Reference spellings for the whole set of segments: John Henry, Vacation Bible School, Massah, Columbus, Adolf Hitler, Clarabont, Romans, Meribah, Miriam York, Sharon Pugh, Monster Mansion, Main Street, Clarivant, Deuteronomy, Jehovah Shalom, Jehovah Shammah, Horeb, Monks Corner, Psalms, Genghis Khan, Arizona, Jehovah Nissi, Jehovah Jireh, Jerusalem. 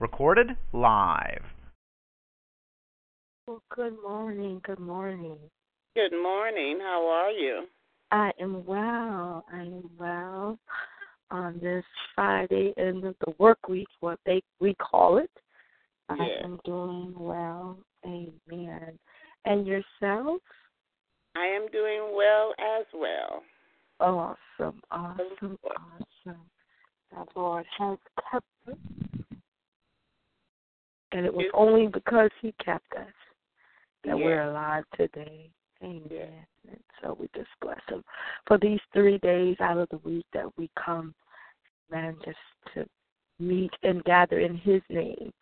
Recorded live. Well, good morning. Good morning. How are you? I am well on this Friday end of the work week, what we call it. Yeah. I am doing well. Amen. And yourself? I am doing well as well. Awesome. The Lord has kept us. And it was only because he kept us that we're alive today. Amen. Yeah. And so we just bless him for these 3 days out of the week that we come, man, just to meet and gather in his name.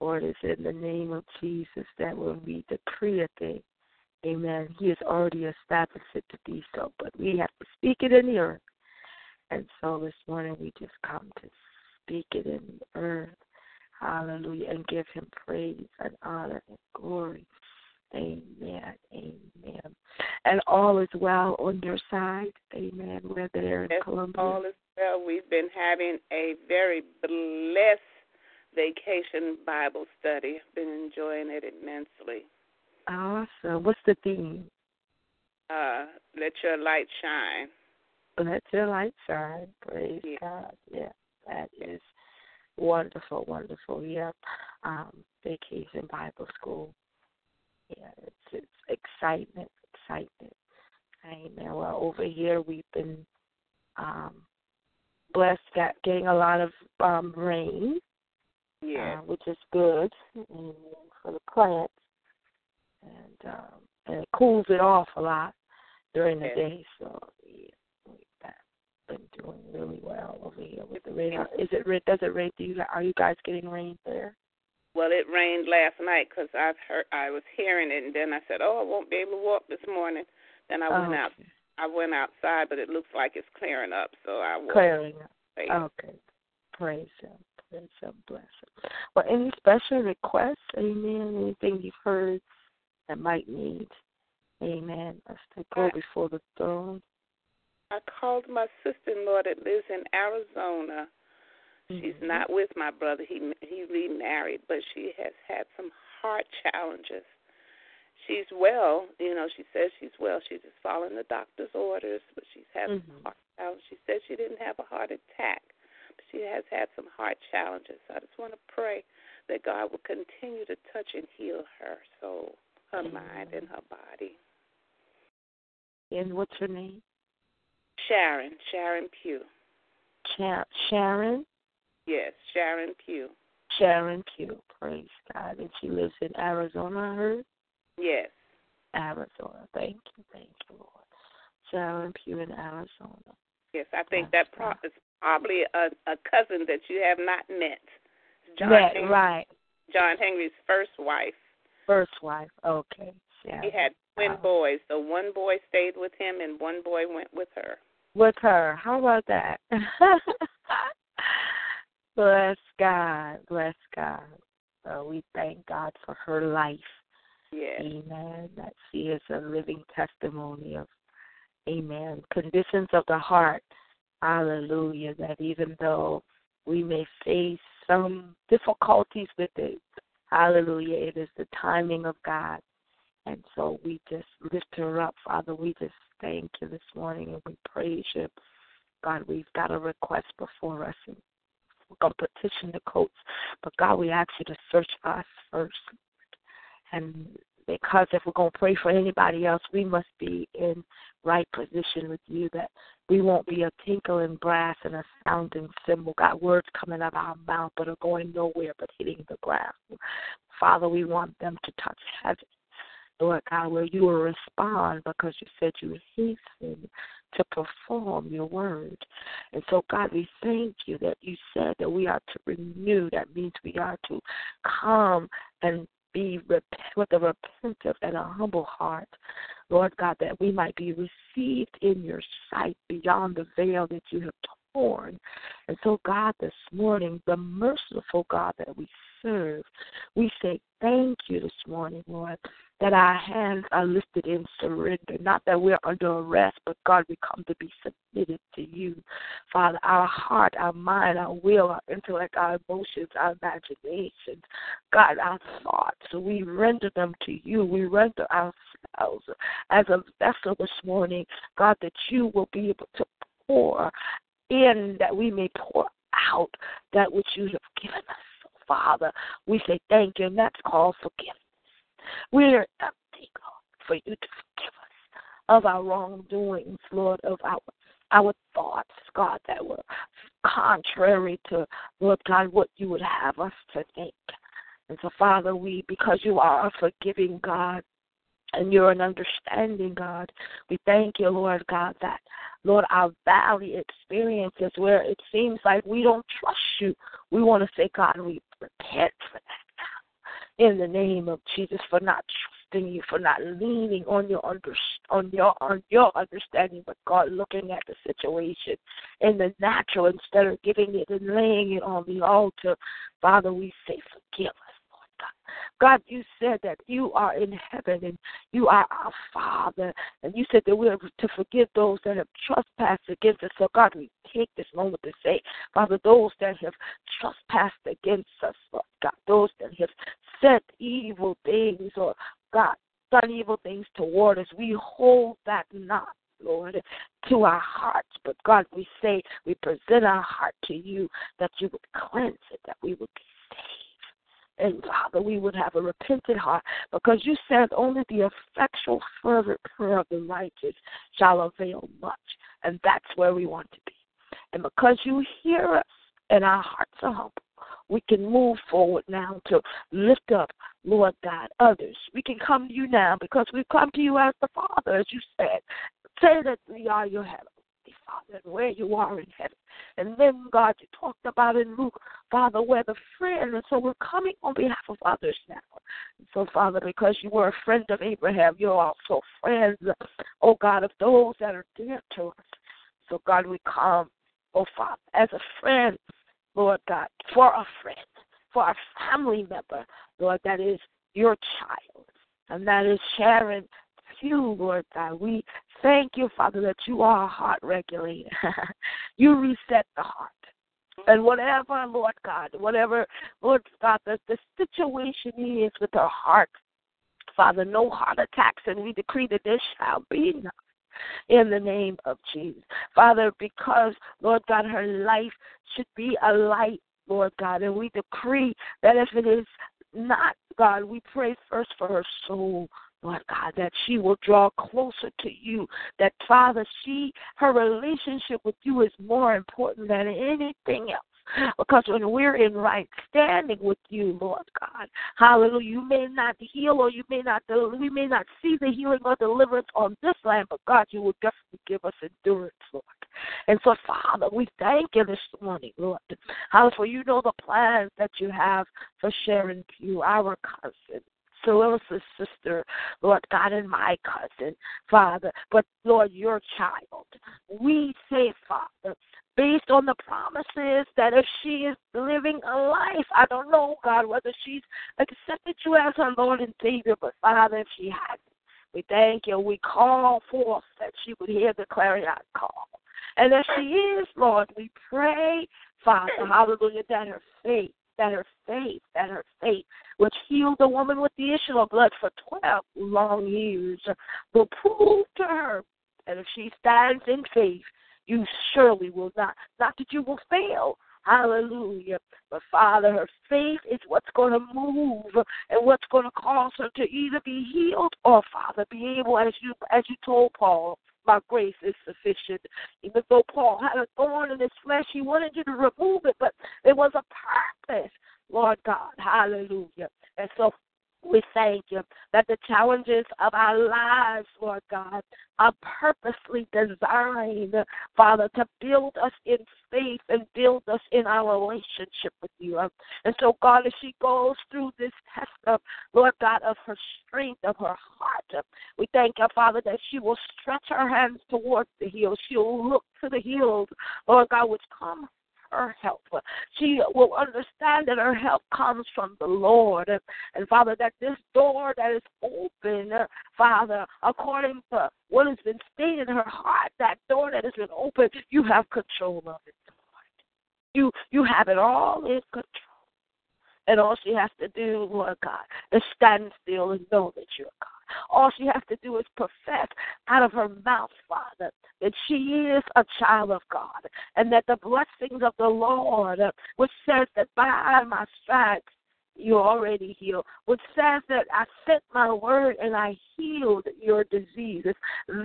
For it is in the name of Jesus that when we decree a thing, amen, he has already established it to be so. But we have to speak it in the earth. And so this morning we just come to speak it in the earth. Hallelujah, and give him praise and honor and glory. Amen. And all is well on your side. Amen. We're there in Columbus. All is well. We've been having a very blessed vacation Bible study. I've been enjoying it immensely. Awesome. What's the theme? Let your light shine. Let your light shine. Praise God. Yeah, that is wonderful. Yeah, Vacation Bible School. Yeah, it's excitement. Amen. Well, over here we've been blessed, getting a lot of rain. Yeah, which is good for the plants, and it cools it off a lot during the day. So yeah. Been doing really well over here with the rain. Does it rain? Are you guys getting rain there? Well, it rained last night because I was hearing it, and then I said, I won't be able to walk this morning. Then I went outside, but it looks like it's clearing up, so I walked. Clearing up. Okay. Praise him. Bless him. Well, any special requests? Amen. Anything you've heard that might need? Amen. Us to go before the throne. I called my sister-in-law that lives in Arizona. She's not with my brother. He remarried, but she has had some heart challenges. She's well. You know, she says she's well. She's just following the doctor's orders, but she's had some heart challenges. She says she didn't have a heart attack, but she has had some heart challenges. So I just want to pray that God will continue to touch and heal her soul, her mind, and her body. And what's her name? Sharon Pugh. Sharon? Yes, Sharon Pugh. Praise God. And she lives in Arizona, I heard? Yes. Arizona. Thank you, Lord. Sharon Pugh in Arizona. Yes, I think is probably a cousin that you have not met. John Henry's first wife. Okay. Sharon. He had twin boys, so one boy stayed with him and one boy went with her. How about that? Bless God. So we thank God for her life. Yes. Amen. That she is a living testimony of, amen, conditions of the heart. Hallelujah. That even though we may face some difficulties with it, hallelujah, it is the timing of God. And so we just lift her up, Father. We just thank you this morning and we praise you. God, we've got a request before us. And we're going to petition the courts. But, God, we ask you to search us first. And because if we're going to pray for anybody else, we must be in right position with you, that we won't be a tinkling brass and a sounding cymbal. God, words coming out of our mouth but are going nowhere but hitting the ground. Father, we want them to touch heaven. Lord God, where you will respond because you said you would hasten to perform your word. And so, God, we thank you that you said that we are to renew. That means we are to come and be with a repentant and a humble heart, Lord God, that we might be received in your sight beyond the veil that you have torn. And so, God, this morning, the merciful God that we serve, we say thank you this morning, Lord, that our hands are lifted in surrender, not that we're under arrest, but, God, we come to be submitted to you. Father, our heart, our mind, our will, our intellect, our emotions, our imaginations, God, our thoughts, we render them to you. We render ourselves as a vessel this morning, God, that you will be able to pour in, that we may pour out that which you have given us. Father, we say thank you, and that's called forgiveness. We are empty, God, for you to forgive us of our wrongdoings, Lord, of our thoughts, God, that were contrary to, Lord God, what you would have us to think. And so, Father, we, because you are a forgiving God, and you're an understanding God, we thank you, Lord God, that, Lord, our valley experiences where it seems like we don't trust you, we want to say, God, we repent for that now in the name of Jesus, for not trusting you, for not leaning on your understanding, but, God, looking at the situation in the natural instead of giving it and laying it on the altar. Father, we say forgive us. God, you said that you are in heaven and you are our Father, and you said that we are to forgive those that have trespassed against us. So, God, we take this moment to say, Father, those that have trespassed against us, Lord God, those that have said evil things or, God, done evil things toward us, we hold that not, Lord, to our hearts. But, God, we say we present our heart to you, that you would cleanse it, that we would be saved. And, Father, we would have a repentant heart, because you said only the effectual, fervent prayer of the righteous shall avail much. And that's where we want to be. And because you hear us and our hearts are humble, we can move forward now to lift up, Lord God, others. We can come to you now because we've come to you as the Father, as you said. Say that we are your heaven, Father, and where you are in heaven. And then, God, you talked about in Luke, Father, where the friend, and so we're coming on behalf of others now. And so, Father, because you were a friend of Abraham, you're also friends, oh God, of those that are dear to us. So, God, we come, oh Father, as a friend, Lord God, for a friend, for a family member, Lord, that is your child, and that is Sharon Pugh, Lord God. We thank you, Father, that you are a heart regulator. You reset the heart. And whatever, Lord God, the situation is with our heart, Father, no heart attacks, and we decree that there shall be none in the name of Jesus. Father, because, Lord God, her life should be a light, Lord God, and we decree that if it is not, God, we pray first for her soul, Lord God, that she will draw closer to you, that, Father, her relationship with you is more important than anything else. Because when we're in right standing with you, Lord God, hallelujah, you may not heal or we may not see the healing or deliverance on this land, but, God, you will definitely give us endurance, Lord. And so, Father, we thank you this morning, Lord. Hallelujah, for you know the plans that you have for Sharon Pugh, our cousin, Celica's sister, Lord God, and my cousin, Father, but, Lord, your child. We say, Father, based on the promises that if she is living a life, I don't know, God, whether she's accepted you as her Lord and Savior, but, Father, if she hasn't, we thank you. We call forth that she would hear the clarion call. And if she is, Lord, we pray, Father, hallelujah, that her faith, which healed the woman with the issue of blood for 12 long years, will prove to her that if she stands in faith, you surely will not that you will fail, hallelujah. But, Father, her faith is what's going to move and what's going to cause her to either be healed or, Father, be able, as you told Paul, my grace is sufficient. Even though Paul had a thorn in his flesh, he wanted you to remove it, but there was a purpose, Lord God, hallelujah. And so, We thank you that the challenges of our lives, Lord God, are purposely designed, Father, to build us in faith and build us in our relationship with you. And so, God, as she goes through this test, Lord God, of her strength, of her heart, we thank you, Father, that she will stretch her hands towards the hills. She'll look to the hills, Lord God, which comes her help. She will understand that her help comes from the Lord. And Father, that this door that is open, Father, according to what has been stated in her heart, that door that has been opened, you have control of it, Lord. You have it all in control. And all she has to do, Lord God, is stand still and know that you're God. All she has to do is profess out of her mouth, Father, that she is a child of God, and that the blessings of the Lord, which says that by my stripes you already healed, which says that I sent my word and I healed your diseases.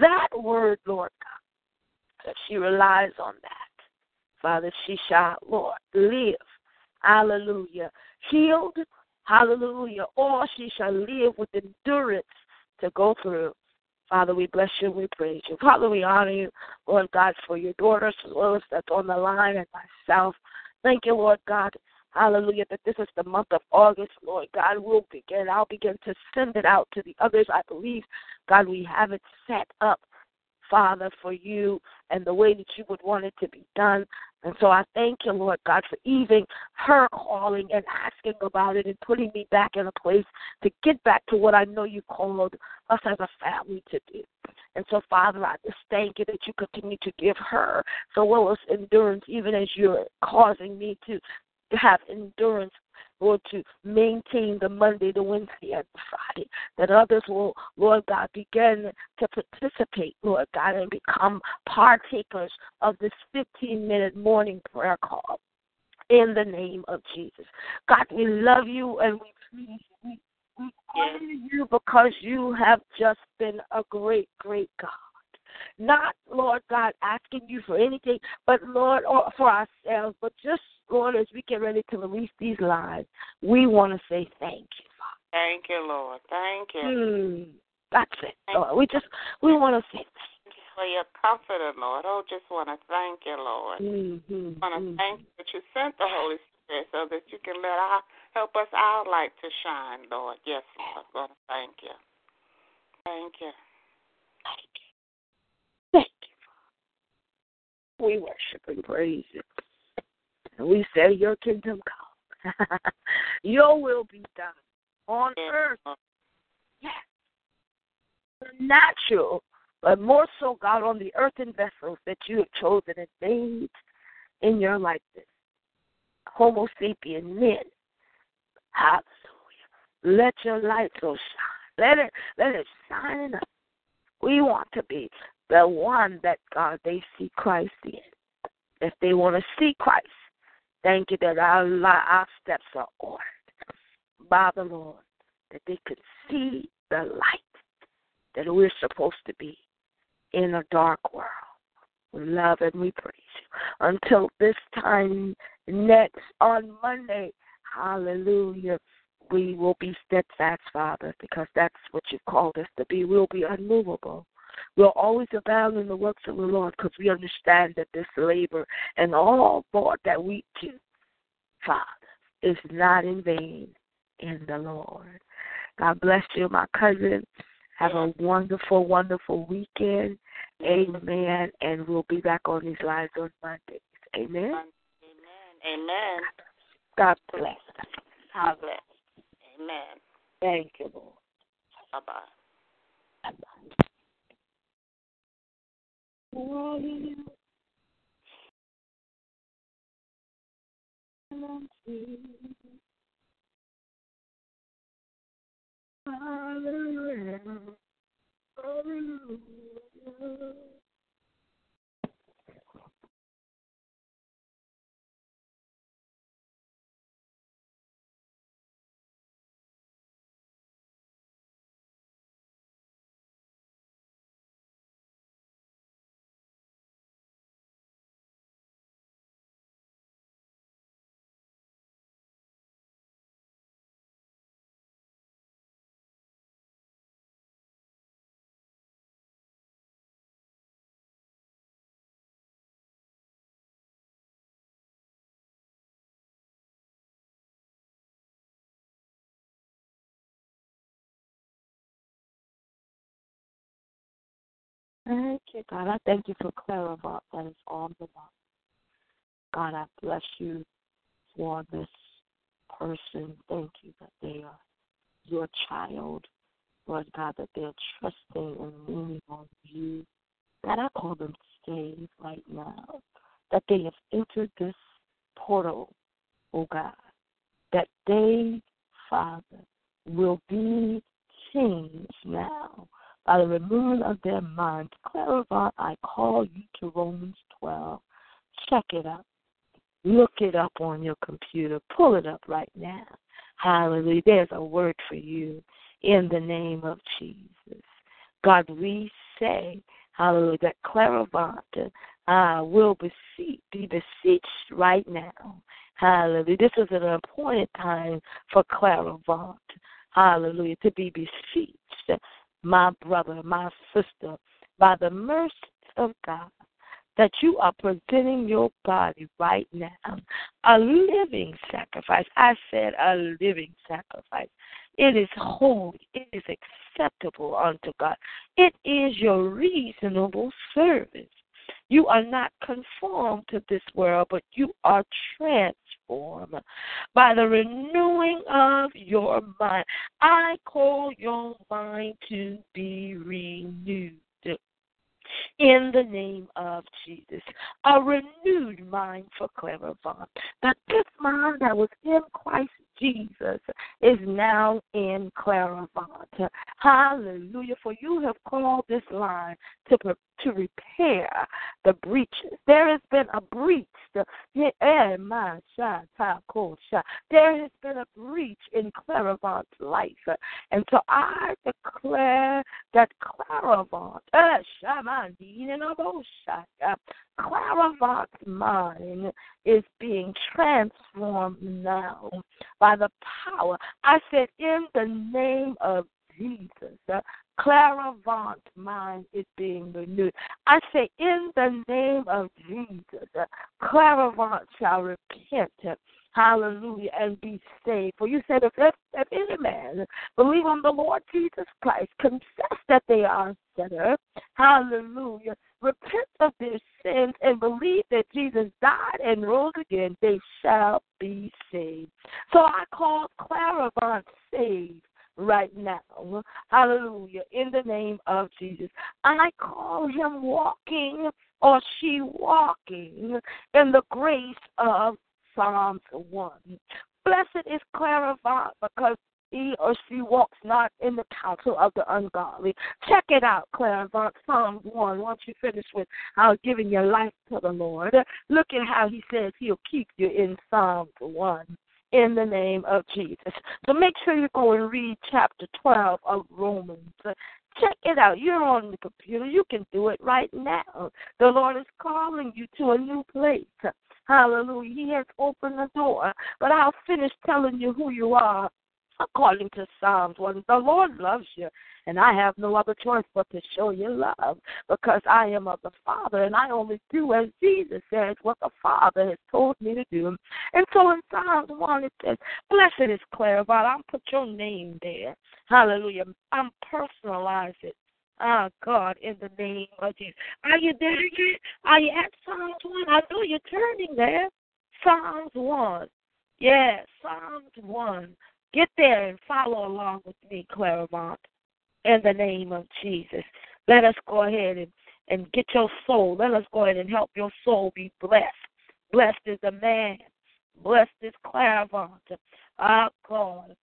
That word, Lord God, if she relies on that, Father, she shall, Lord, live. Hallelujah. Healed, hallelujah. Or she shall live with endurance to go through. Father, we bless you, we praise you. Father, we honor you, Lord God, for your daughters, Lord, that's on the line, and myself. Thank you, Lord God, hallelujah, that this is the month of August, Lord God. I'll begin to send it out to the others. I believe, God, we have it set up, Father, for you and the way that you would want it to be done. And so I thank you, Lord God, for even her calling and asking about it and putting me back in a place to get back to what I know you called us as a family to do. And so, Father, I just thank you that you continue to give her so well as endurance, even as you're causing me to have endurance, Lord, to maintain the Monday, the Wednesday, and the Friday, that others will, Lord God, begin to participate, Lord God, and become partakers of this 15-minute morning prayer call in the name of Jesus. God, we love you and we praise you. We honor you because you have just been a great, great God. Not, Lord God, asking you for anything, but, Lord, or for ourselves, but just, Lord, as we get ready to release these lines, we want to say thank you, Father. Thank you, Lord. Thank you. That's it, Lord. We want to say thank you. For your comforter, Lord. Oh, just want to thank you, Lord. Thank you that you sent the Holy Spirit so that you can help us our light to shine, Lord. Yes, Lord. Lord, thank you. Thank you. Thank you. Thank you. We worship and praise you. And we say your kingdom come. Your will be done on earth. Yes. The natural, but more so, God, on the earthen vessels that you have chosen and made in your likeness. Homo sapien men. Hallelujah. Let your light so shine. Let it shine in us. We want to be the one that, God, they see Christ in. If they want to see Christ, thank you that our steps are ordered by the Lord, that they could see the light that we're supposed to be in a dark world. We love and we praise you. Until this time next on Monday, hallelujah, we will be steadfast, Father, because that's what you called us to be. We'll be unmovable. We'll always abound in the works of the Lord because we understand that this labor and all, Lord, that we do, Father, is not in vain in the Lord. God bless you, my cousin. Have a wonderful, wonderful weekend. Amen. And we'll be back on these lines on Mondays. Amen. Amen. Amen. God bless. God bless. Amen. Thank you, Lord. Bye-bye. Bye-bye. Thank you, God. I thank you for Clarabont that is on the line. God, I bless you for this person. Thank you that they are your child. Lord God, that they are trusting and leaning on you. God, I call them saved right now. That they have entered this portal, oh God. That they, Father, will be changed now by the renewing of their minds. Clarivant, I call you to Romans 12. Check it up. Look it up on your computer. Pull it up right now. Hallelujah. There's a word for you in the name of Jesus. God, we say, hallelujah, that Clarivant will be beseeched right now. Hallelujah. This is an important time for Clarivant, hallelujah, to be beseeched, my brother, my sister, by the mercy of God, that you are presenting your body right now, a living sacrifice. I said a living sacrifice. It is holy. It is acceptable unto God. It is your reasonable service. You are not conformed to this world, but you are transformed by the renewing of your mind. I call your mind to be renewed. In the name of Jesus, a renewed mind for Clarabont. That this mind that was in Christ Jesus is now in Clarabont. Hallelujah. For you have called this line to repair the breaches. There has been a breach. There has been a breach in Clarabont's life. And so I declare that Clarabont's mind is being transformed now by the power. I said, in the name of Jesus, Clarabont's mind is being renewed. I say, in the name of Jesus, Clarabont shall repent, hallelujah, and be saved. For you said, if any man believe on the Lord Jesus Christ, confess that they are a sinner, hallelujah, repent of their sins and believe that Jesus died and rose again, they shall be saved. So I call Clarabont saved right now, hallelujah, in the name of Jesus. I call him walking, or she walking, in the grace of Psalms 1. Blessed is Clarivant because he or she walks not in the counsel of the ungodly. Check it out, Clarivant, Psalm 1. Once you finish with giving your life to the Lord, look at how he says he'll keep you in Psalm 1. In the name of Jesus. So make sure you go and read chapter 12 of Romans. Check it out. You're on the computer. You can do it right now. The Lord is calling you to a new place. Hallelujah. He has opened the door. But I'll finish telling you who you are according to Psalms 1. The Lord loves you, and I have no other choice but to show you love, because I am of the Father, and I only do, as Jesus says, what the Father has told me to do. And so in Psalms 1, it says, blessed is Clarabont. I'll put your name there. Hallelujah. I'm personalizing it. Oh, God, in the name of Jesus. Are you there yet? Are you at Psalms 1? I know you're turning there. Psalms 1. Yeah, Psalms 1. Get there and follow along with me, Clarabont, in the name of Jesus. Let us go ahead and get your soul. Let us go ahead and help your soul be blessed. Blessed is the man. Blessed is Clarabont, our God,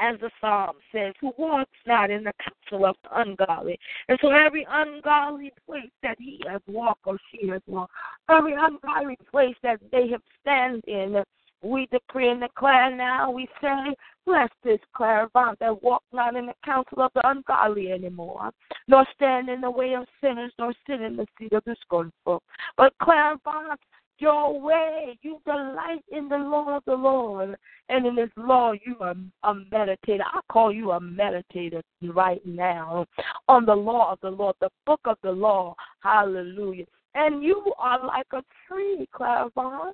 as the psalm says, who walks not in the counsel of the ungodly. And so every ungodly place that he has walked or she has walked, every ungodly place that they have stand in, we decree and declare now, we say, blessed is Clarivant that walk not in the counsel of the ungodly anymore, nor stand in the way of sinners, nor sit in the seat of the scornful. But Clarivant, your way, you delight in the law of the Lord, and in his law you are a meditator. I call you a meditator right now on the law of the Lord, the book of the law, hallelujah. And you are like a tree, Clarivant,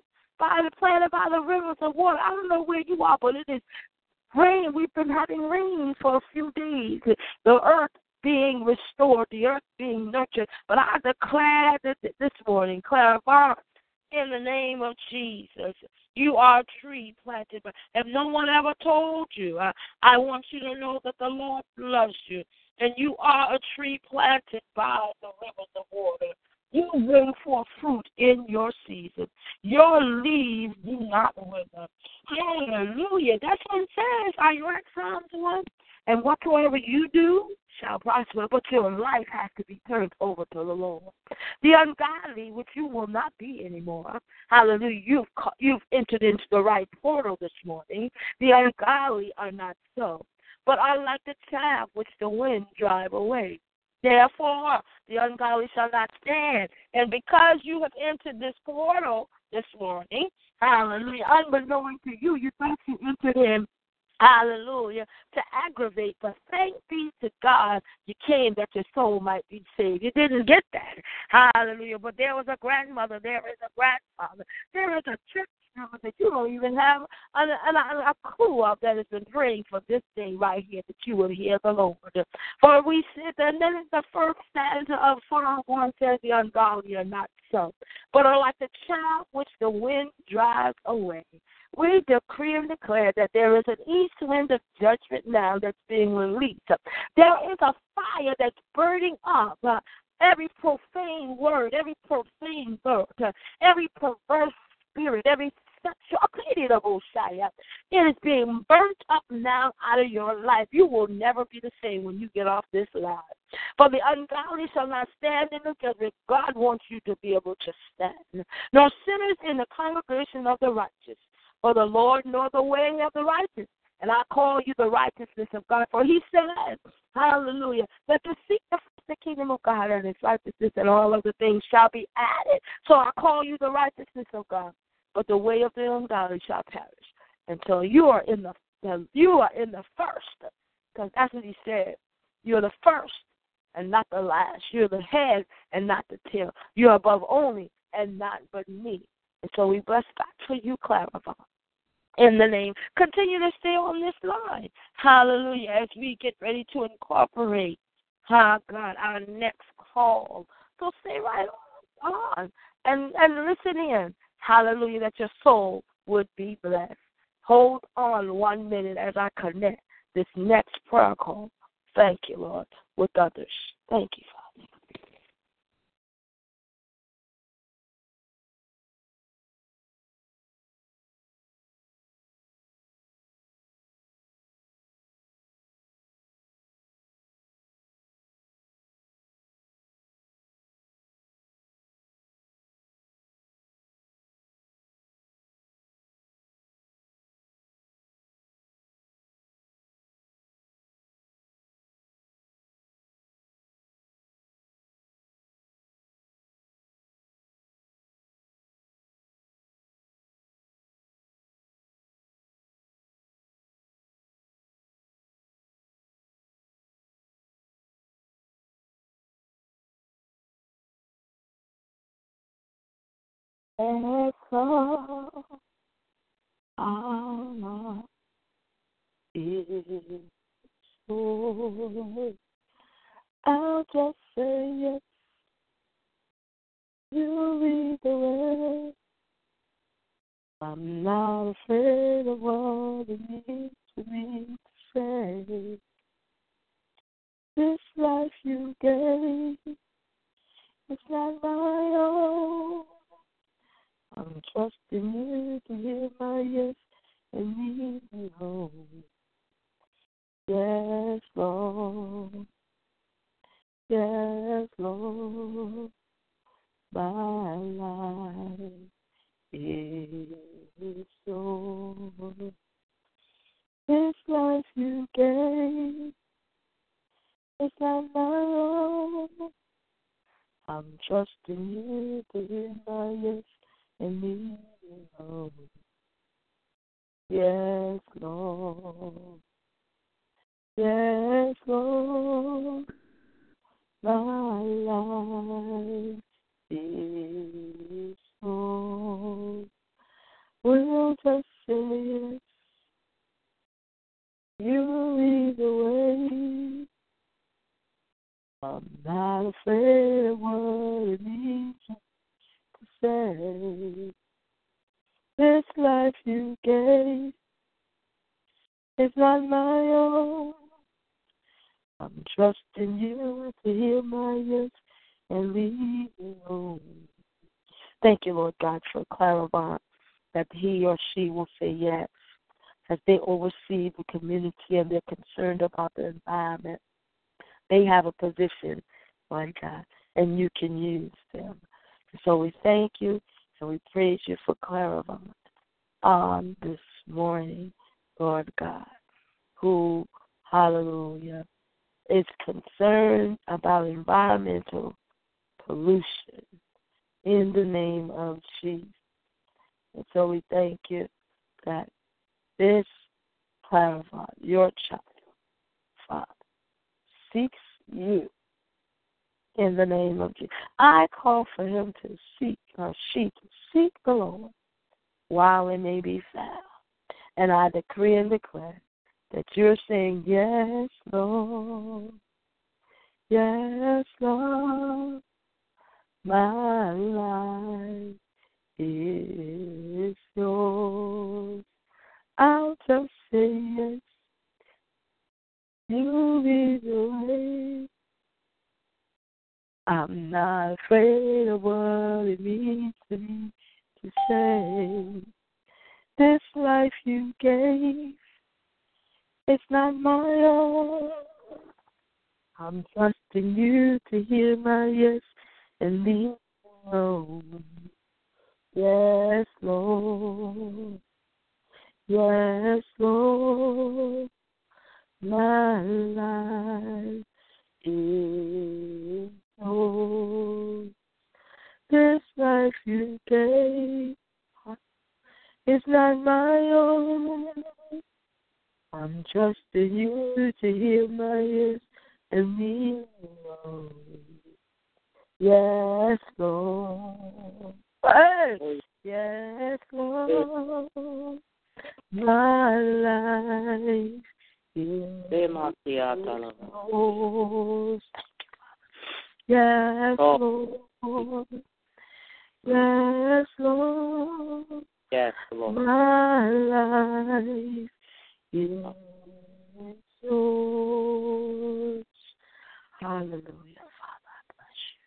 planted by the rivers of water. I don't know where you are, but it is rain. We've been having rain for a few days. The earth being restored, the earth being nurtured. But I declare this morning, Clarabont, in the name of Jesus, you are a tree planted. If no one ever told you, I want you to know that the Lord loves you, and you are a tree planted by the rivers of water. You bring forth fruit in your season. Your leaves do not wither. Hallelujah. That's what it says. Are you at Psalms 1? And whatsoever you do shall prosper, but your life has to be turned over to the Lord. The ungodly, which you will not be anymore. Hallelujah. You've entered into the right portal this morning. The ungodly are not so, but are like the chaff which the wind drive away. Therefore, the ungodly shall not stand. And because you have entered this portal this morning, hallelujah, unbeknownst to you, you thought you entered in, hallelujah, to aggravate. But thank be to God, you came that your soul might be saved. You didn't get that. Hallelujah. But there was a grandmother. There is a grandfather. There is a church that you don't even have a clue of that has been praying for this day right here, that you will hear the Lord. For we said, and then it's the first stanza of Psalm 1 says, the ungodly are not so, but are like the chaff which the wind drives away. We decree and declare that there is an east wind of judgment now that's being released. There is a fire that's burning up every profane word, every profane thought, every perverse spirit, every sexual, it is being burnt up now out of your life. You will never be the same when you get off this life. For the ungodly shall not stand in the judgment. God wants you to be able to stand. Nor sinners in the congregation of the righteous. For the Lord knoweth the way of the righteous. And I call you the righteousness of God. For he said, hallelujah, that to seek the kingdom of God and his righteousness and all other things shall be added. So I call you the righteousness of God. But the way of the ungodly shall perish. And so you are in the first, because that's what he said. You're the first and not the last. You're the head and not the tail. You're above only and not beneath. And so we bless God for you, Clarabont. In the name, continue to stay on this line. Hallelujah. As we get ready to incorporate, God, our next call. So stay right on and listen in. Hallelujah, that your soul would be blessed. Hold on 1 minute as I connect this next prayer call. Thank you, Lord, with others. Thank you, Father. Echo Allah is so. I'll just say yes. You lead the way. I'm not afraid of what it means to me to say. This life you gave is not my own. I'm trusting you to hear my yes and lead me home. Yes, Lord. Yes, Lord. My life is so. This life you gave is not my own. I'm trusting you to hear my yes and lead me home. Yes, Lord. Yes, Lord. My life is so. We'll just say yes. You lead the way. say, this life you gave is not my own. I'm trusting you to hear my yes and leave me alone. Thank you, Lord God, for Clarabont, that he or she will say yes, as they oversee the community and they're concerned about the environment. They have a position, Lord God, and you can use them. So we thank you and we praise you for Clarivant on this morning, Lord God, who, hallelujah, is concerned about environmental pollution in the name of Jesus. And so we thank you that this Clarivant, your child, Father, seeks you in the name of Jesus. I call for him to seek, or she to seek the Lord while it may be found. And I decree and declare that you're saying, yes, Lord. Yes, Lord. My life is yours. I'll just say yes. You'll be the way. I'm not afraid of what it means to me to say, this life you gave, it's not my own. I'm trusting you to hear my yes and leave alone. Yes, Lord. Yes, Lord. My life is yours. This life you gave is not my own. I'm trusting you to hear my ears and me alone. Yes, Lord. Hey! Yes, Lord. My life is yours. Yes, Lord. Yes, Lord. Yes, Lord. My life is yours. Hallelujah, Father, I bless you.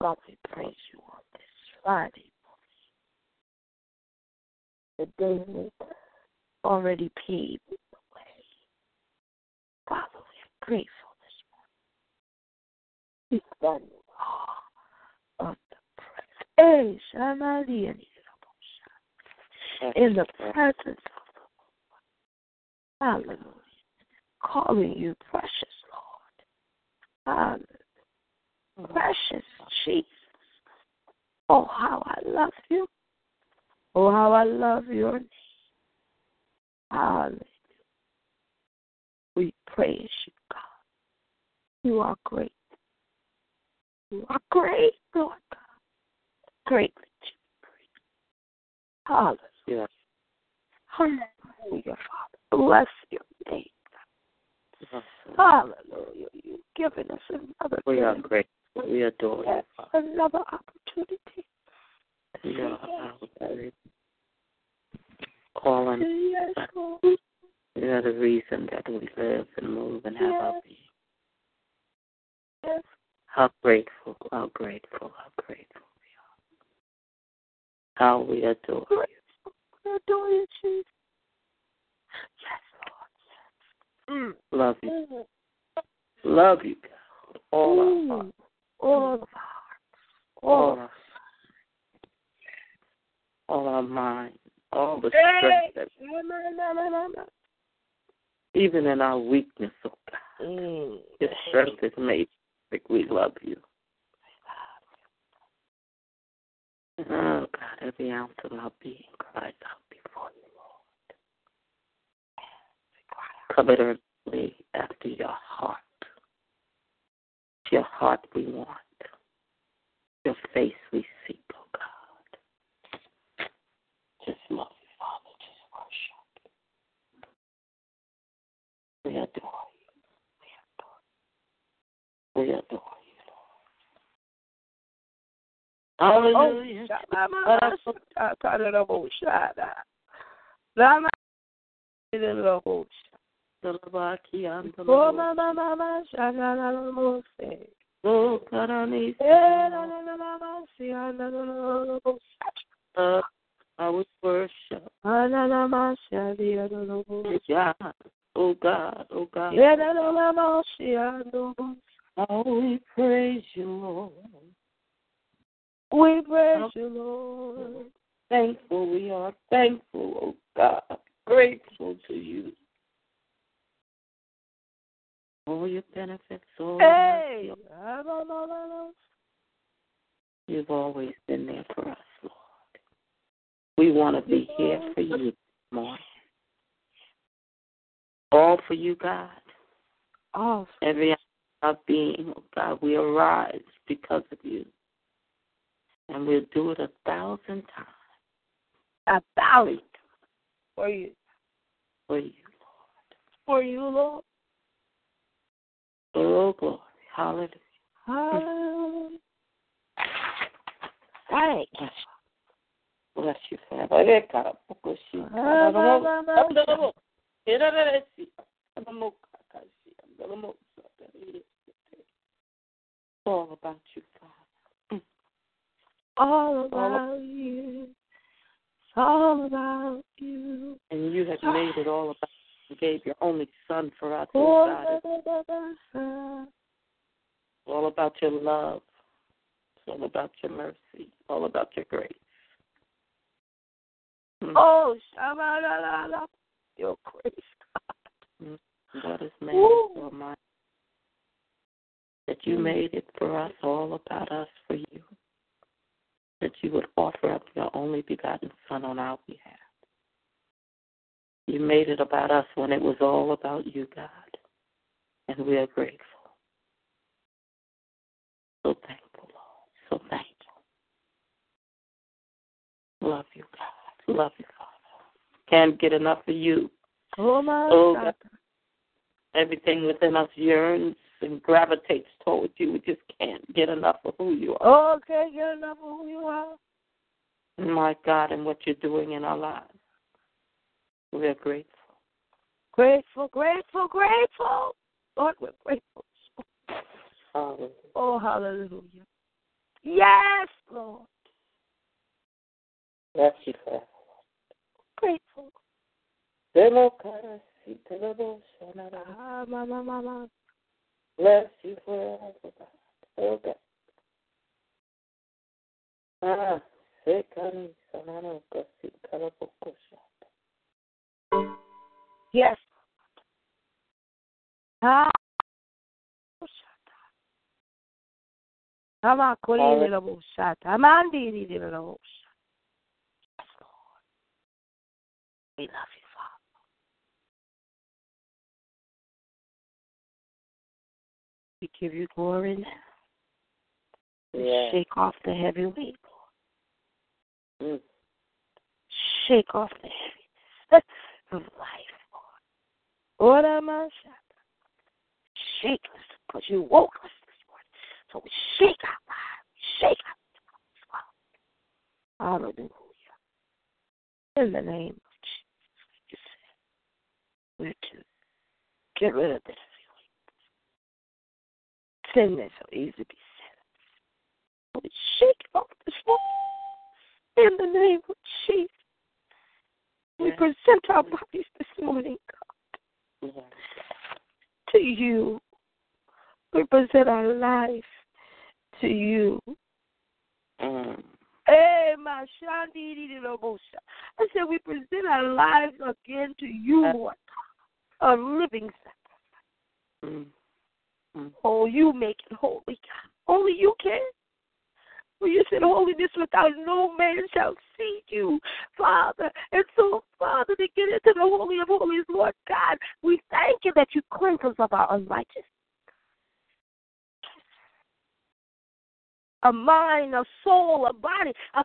God, we praise you on this Friday morning. The day we already paved the way. Father, we are grateful this morning. We stand in awe of the presence. In the presence of the Lord. Hallelujah. Calling you precious, Lord. Hallelujah. Precious Jesus. Oh, how I love you. Oh, how I love your name. Hallelujah. We praise you, God. You are great. You are great, Lord God. Great. Hallelujah. Yes. Hallelujah, Father. Bless your name. Yes. Hallelujah. You've given us another day. We are grateful. We adore you, Father. Another opportunity. We are calling. Yes, Lord. You are the reason that we live and move and have our being. Yes. How grateful, how grateful, how grateful. How we adore you. We adore you, Jesus. Yes, Lord. Yes. Love you. Love you, God. All our hearts. All our hearts. All our minds. All the strength that we have. Even in our weakness, oh God. Your strength is made perfect. We love you. Oh, God, every ounce of our being cries out before you, Lord. Covetously after your heart. It's your heart we want. Your face we seek, oh, God. Just love you, Father. Just worship. We adore you. We adore you. We adore you. Hallelujah. I was worship. Oh God, oh God. Oh, we praise you, Lord. We praise you, Lord. Thankful we are. Thankful, oh God. Grateful to you. All your benefits, all your benefits. You've always been there for us, Lord. We want to be here for you this morning. All for you, God. All for every hour of being, oh God, we arise because of you. And we'll do it 1,000 times. 1,000 times. For you. For you, Lord. For you, Lord. Oh, glory. Hallelujah. Hallelujah. Thank you. Bless you, Father. All about you, Father. All about you. It's all about you. And you have made it all about you. You gave your only son for us. It's all about your love. It's all about your mercy. It's all about your grace. Oh, Shabbat, your grace, God. God has made it for mine. That you made it for us, all about us, for you. That you would offer up your only begotten Son on our behalf. You made it about us when it was all about you, God. And we are grateful. So thankful, Lord. So thankful. Love you, God. Love you, Father. Can't get enough of you. Oh, my God. Everything within us yearns and gravitates towards you. We just can't get enough of who you are. Oh, can't get enough of who you are. My God, and what you're doing in our lives. We are grateful. Grateful, grateful, grateful. Lord, we're grateful. Hallelujah. Oh, hallelujah. Yes, Lord. Bless you, Father. Grateful. Bless you forever, God. Oh, God. Ah, yes. Ah, we love you, Father. We give you glory now. Yeah. Shake off the heavy weight, Lord. Mm. Shake off the heaviness of life, Lord. Shake us because you woke us this morning. So we shake our lives. Shake our lives, Father. Hallelujah. In the name of we're to get rid of this feeling. Sin is so easy to be sin. We shake it off this morning. In the name of Jesus. We present our bodies this morning, God, to you. We present our life to you. I said we present our lives again to you, Lord. A living sacrifice. Oh, you make it holy, God. Only you can. For you said holiness without no man shall see you, Father. And so, Father, to get into the Holy of Holies, Lord God, we thank you that you cleanse us of our unrighteousness. A mind, a soul, a body, a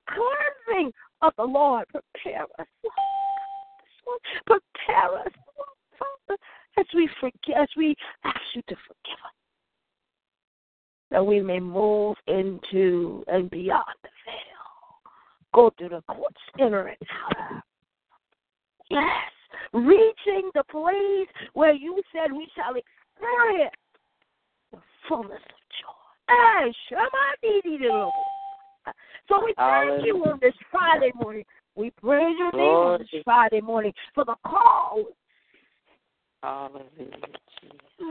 cleansing of the Lord. Prepare us, Lord. Prepare us, Lord. Father, as we ask you to forgive us that we may move into and beyond the veil, go through the courts, inner and outer. Yes, reaching the place where you said we shall experience the fullness of joy. So we thank you on this Friday morning. We praise your name on this Friday morning for the call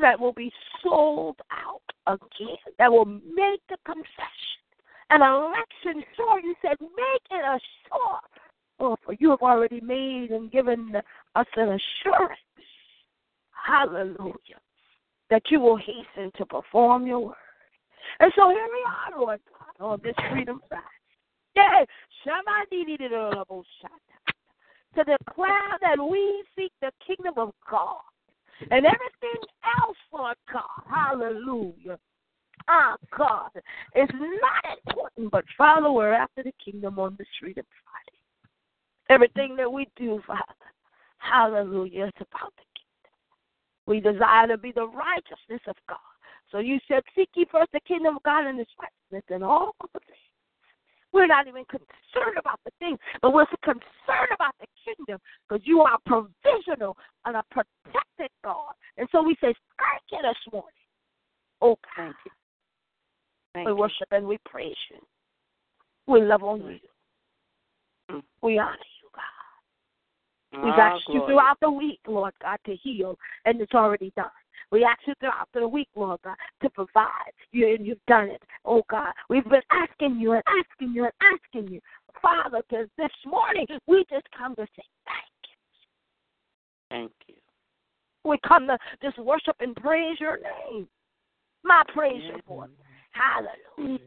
that will be sold out again, that will make the confession. An election sure, you said, make it a sure. Oh, for you have already made and given us an assurance, hallelujah, that you will hasten to perform your word. And so here we are, Lord God, on this Freedom Friday. Yes, to declare that we seek the kingdom of God and everything else, Lord God, hallelujah, our God, is not important, but Father, we're after the kingdom on this Freedom Friday. Everything that we do, Father, hallelujah, it's about the kingdom. We desire to be the righteousness of God. So you said, seek ye first the kingdom of God and His righteousness and all the things. We're not even concerned about the things, but we're concerned about the kingdom because you are provisional and a protected God. And so we say, thank you this morning. Oh, God. Thank you. We worship and we praise you. We love on you. We honor you, God. We've asked you throughout the week, Lord God, to heal, and it's already done. We asked you throughout the week, Lord God, to provide, you, and you've done it, oh God. We've been asking you and asking you and asking you, Father, because this morning we just come to say thank you. Thank you. We come to just worship and praise your name. My praise report. Hallelujah.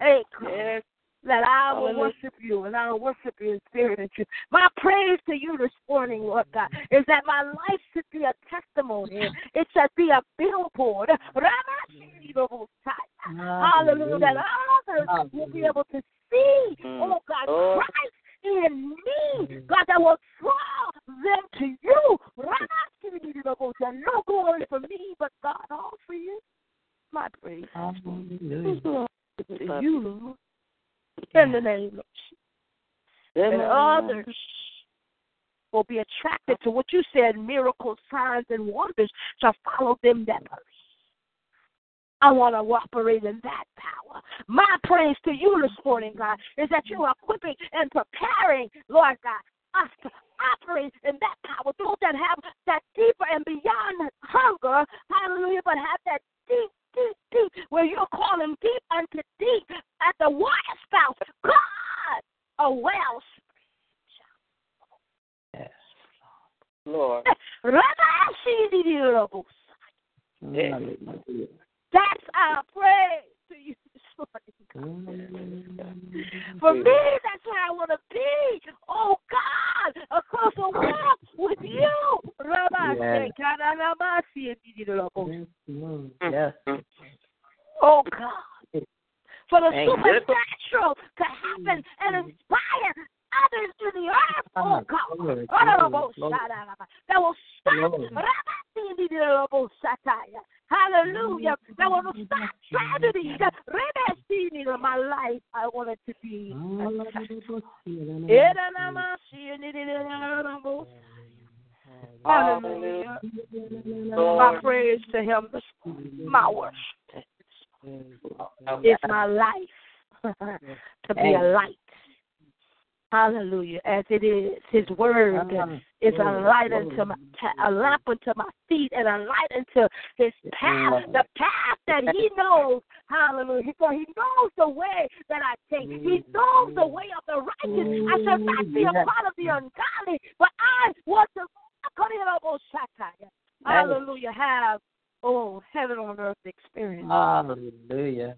Hey, God. That I will worship you, and I will worship you in spirit and truth. My praise to you this morning, Lord God, is that my life should be a testimony. It should be a billboard. Hallelujah. That others will be able to see, oh God, Christ in me. God, that will draw them to you. No glory for me, but God, all for you. My praise. Hallelujah. To you, Lord. In the name of Jesus. And others will be attracted to what you said, miracles, signs, and wonders shall follow them that believe. I want to operate in that power. My praise to you this morning, God, is that you are equipping and preparing, Lord God, us to operate in that power. Those that have that deeper and beyond hunger, hallelujah, but have that deep, deep, deep, where you're calling deep unto deep at the water spout. God, a well spring. Yes, Lord. That's our praise to you this morning, God. For me, that's where I want to be. Oh, God, across the world with you. Yes. Oh, God. For the supernatural to happen and inspire others to the earth, oh, God. That will stop. Hallelujah. That will stop tragedy. My life, I want it to be. Hallelujah. My praise to him, my worship. It's my life to be a light. Hallelujah. As it is, his word is a light unto my, a lamp unto my feet and a light unto his path, the path that he knows. Hallelujah. For he knows the way that I take. He knows the way of the righteous. I shall not be a part of the ungodly, but I want to hallelujah. Have heaven on earth experience. Hallelujah.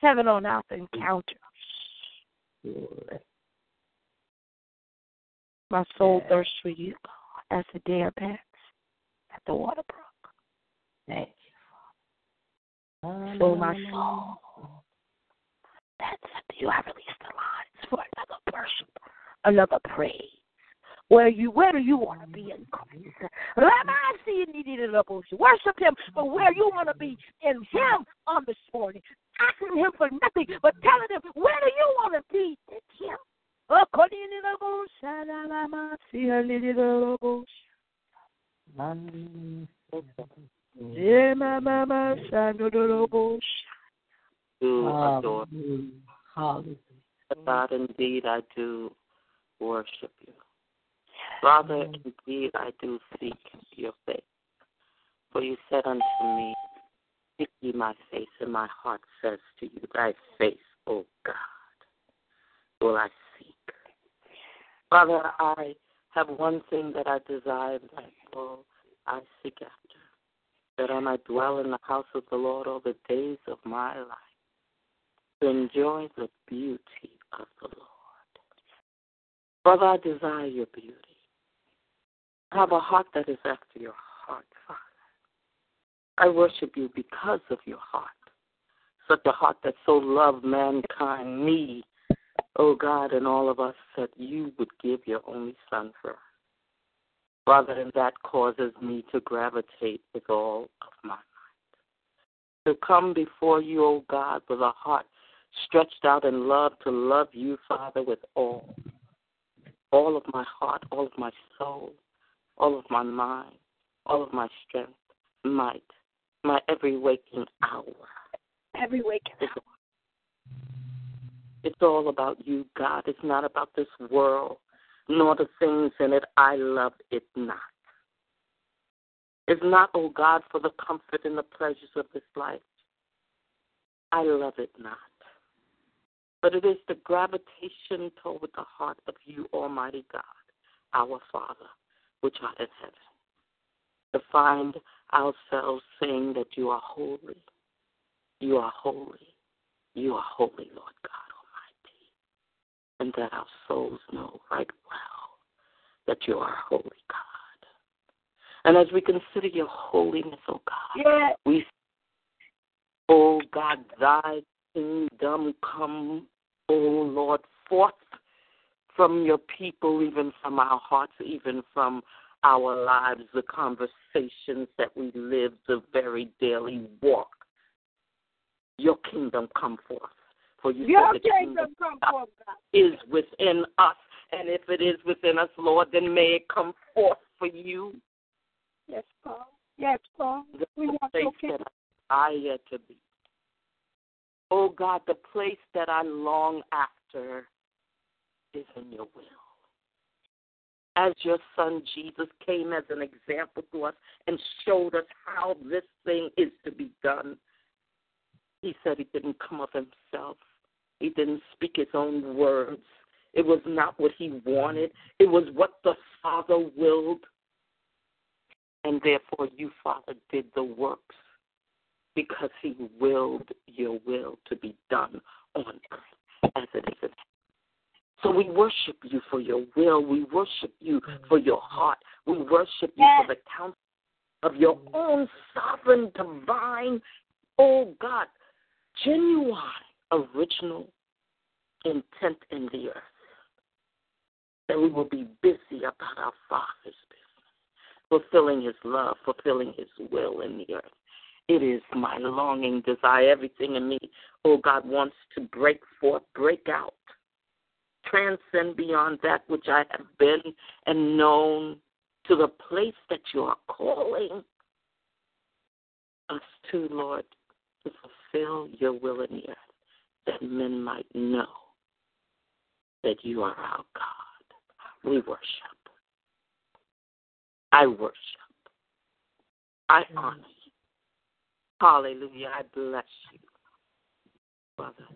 Heaven on earth encounters. Lord. My soul thirsts for you, God, as the deer pants at the water brook. Thank you, Father. So my soul that's up to you. I release the lines for another worship, another praise. Where do you want to be in Christ? Worship him for where you want to be in him on this morning. Asking him for nothing, but telling him, where do you want to be? It's him. God, indeed, I do worship you. Father, indeed, I do seek your face. For you said unto me, seek ye my face, and my heart says to you, thy face, O God, will I seek. Father, I have one thing that I desire, thy soul I seek after, that I might dwell in the house of the Lord all the days of my life, to enjoy the beauty of the Lord. Father, I desire your beauty. I have a heart that is after your heart, Father. I worship you because of your heart, such a heart that so loved mankind, me, oh God, and all of us, that you would give your only son for us. Father, and that causes me to gravitate with all of my mind, to come before you, oh God, with a heart stretched out in love, to love you, Father, with all of my heart, all of my soul, all of my mind, all of my strength, might, my every waking hour. Every waking hour. It's all about you, God. It's not about this world, nor the things in it. I love it not. It's not, oh God, for the comfort and the pleasures of this life. I love it not. But it is the gravitation toward the heart of you, Almighty God, our Father, which art in heaven, to find ourselves saying that you are holy, you are holy, you are holy, Lord God Almighty, and that our souls know right well that you are holy, God. And as we consider your holiness, oh God, yes, we, oh God, thy kingdom come, oh Lord, forth from your people, even from our hearts, even from our lives, the conversations that we live, the very daily walk. Your kingdom come forth. For you your said the kingdom come forth, God, is within us. And if it is within us, Lord, then may it come forth for you. Yes, Paul. Yes, Paul. We the place that I yet to be. Oh, God, the place that I long after is in your will. As your son Jesus came as an example to us and showed us how this thing is to be done, he said he didn't come of himself. He didn't speak his own words. It was not what he wanted. It was what the Father willed. And therefore you, Father, did the works because he willed your will to be done on earth as it is in heaven. So we worship you for your will. We worship you for your heart. We worship you for the counsel of your own sovereign, divine, oh God, genuine, original intent in the earth, that we will be busy about our Father's business, fulfilling his love, fulfilling his will in the earth. It is my longing desire. Everything in me, oh God, wants to break forth, break out, transcend beyond that which I have been and known to the place that you are calling us to, Lord, to fulfill your will in the earth, that men might know that you are our God. We worship. I worship. I honor you. Hallelujah. I bless you, Father.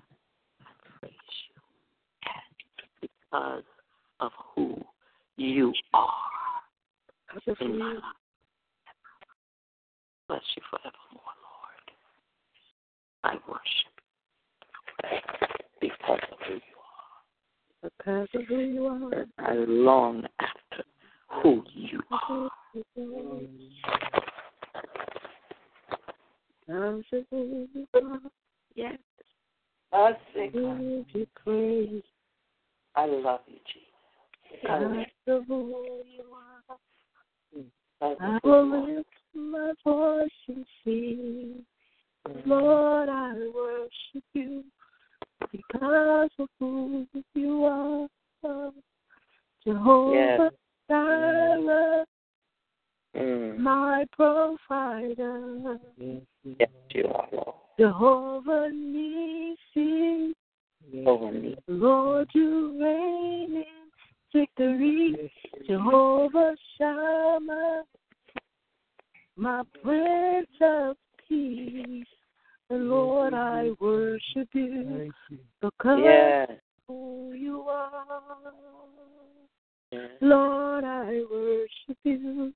Because of who you are in my life. Bless you forevermore, Lord. I worship you because of who you are. Because of who you are. I long after who you are. Because of who you are. Yes. I sing you praise. I love you, Jesus. I love you. I will lift my voice and sing. Lord, I worship you because of who you are. Jehovah Jireh, my provider. Yes, you are, Lord. Jehovah Nissi, Lord, you reign in victory. Jehovah Shammah, my Prince of Peace. Lord, I worship you because of who you are. Lord, I worship you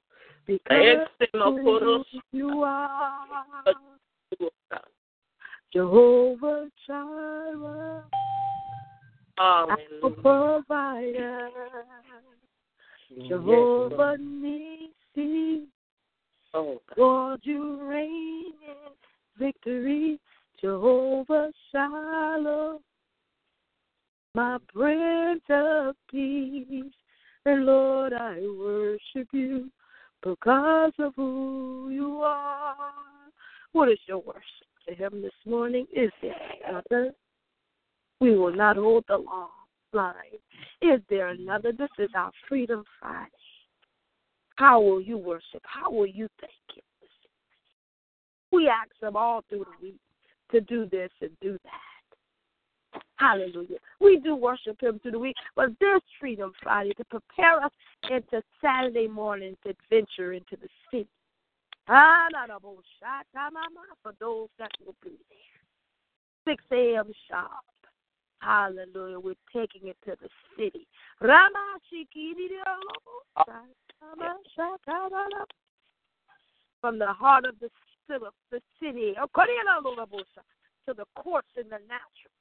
because who you are. Jehovah Jireh, our provider. Jehovah Nissi, Lord, you reign in victory. Jehovah Shalom, my Prince of Peace. And Lord, I worship you because of who you are. What is your worship to him this morning? Is there another? We will not hold the long line. Is there another? This is our Freedom Friday. How will you worship? How will you thank him this morning? We ask them all through the week to do this and do that. Hallelujah. We do worship him through the week, but this Freedom Friday to prepare us into Saturday morning's adventure into the city. For those that will be there. 6 a.m. sharp. Hallelujah. We're taking it to the city. From the heart of the city to the courts in the natural.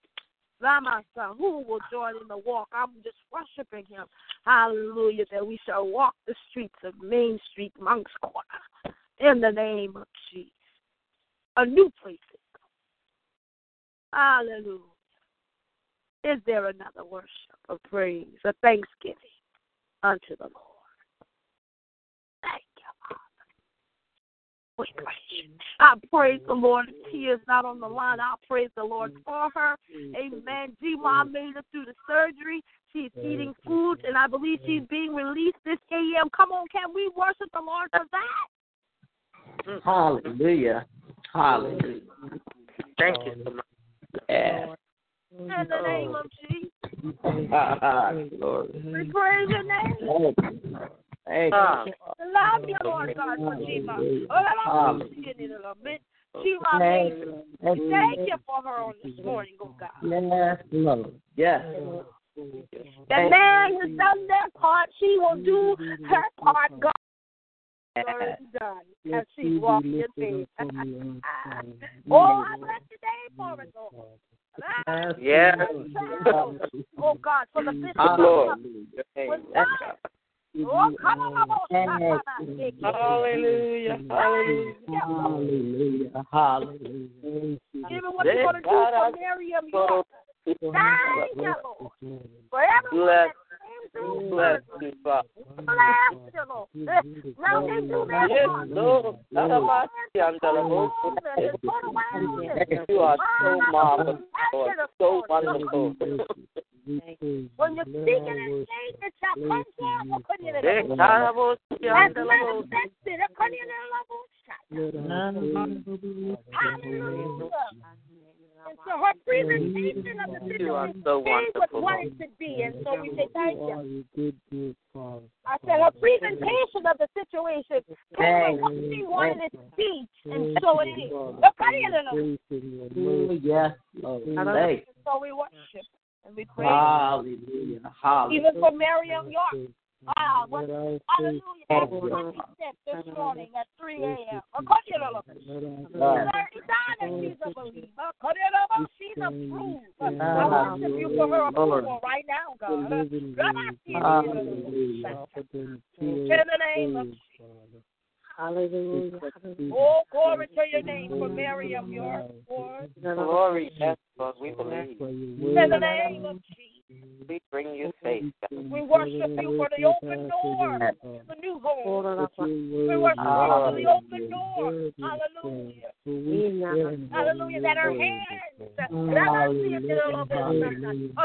Who will join in the walk? I'm just worshiping him. Hallelujah, that we shall walk the streets of Main Street, Monks Corner, in the name of Jesus. A new place. Hallelujah. Is there another worship, a praise, a thanksgiving unto the Lord? Thank you, Father. We praise you. I praise the Lord. He is not on the line. I praise the Lord for her. Amen. G-Mom made it through the surgery. She's eating food, and I believe she's being released this a.m. Come on, can we worship the Lord for that? Hallelujah. Hallelujah. Thank you so much. Yeah. In the name of Jesus. We praise your name. Hey, love you, Lord God, for G-Mom. Oh, she in a little bit. G-Mom, thank you for her on this morning, oh God. Yes, Lord. Yes. The man has done their part. She will do her part, God. Done as she walked in faith. Oh, I bless your name for it, Lord. Yes. Oh, God, for the business of oh, come on, hallelujah. Hallelujah. Hallelujah. Even what you're going to do for Miriam, Lord. Thank you, Lord. For everyone that came through. Bless you, Lord. Bless you, Lord. Yes, Lord. You are so marvelous, Lord. So wonderful. When you're speaking in faith, it shall come down. Hallelujah. And so her presentation of the situation is what it should be. And so we say thank you. I said her presentation of the situation is what she wanted it to be. And so it is. Yes. So we worship. And we pray. Hallelujah. Hallelujah. Even for Miriam York. Hallelujah. That's what she said this morning at 3 a.m. She's a believer. She's approved. I worship you for her approval right now, God. In the name of Jesus. Hallelujah. Oh, glory to your name for Miriam York. Glory. Yes, Lord. We believe. In the name of Jesus. We bring you faith. We worship you for the open door, the new home. We worship you for the open door. Hallelujah. Hallelujah. That our hands are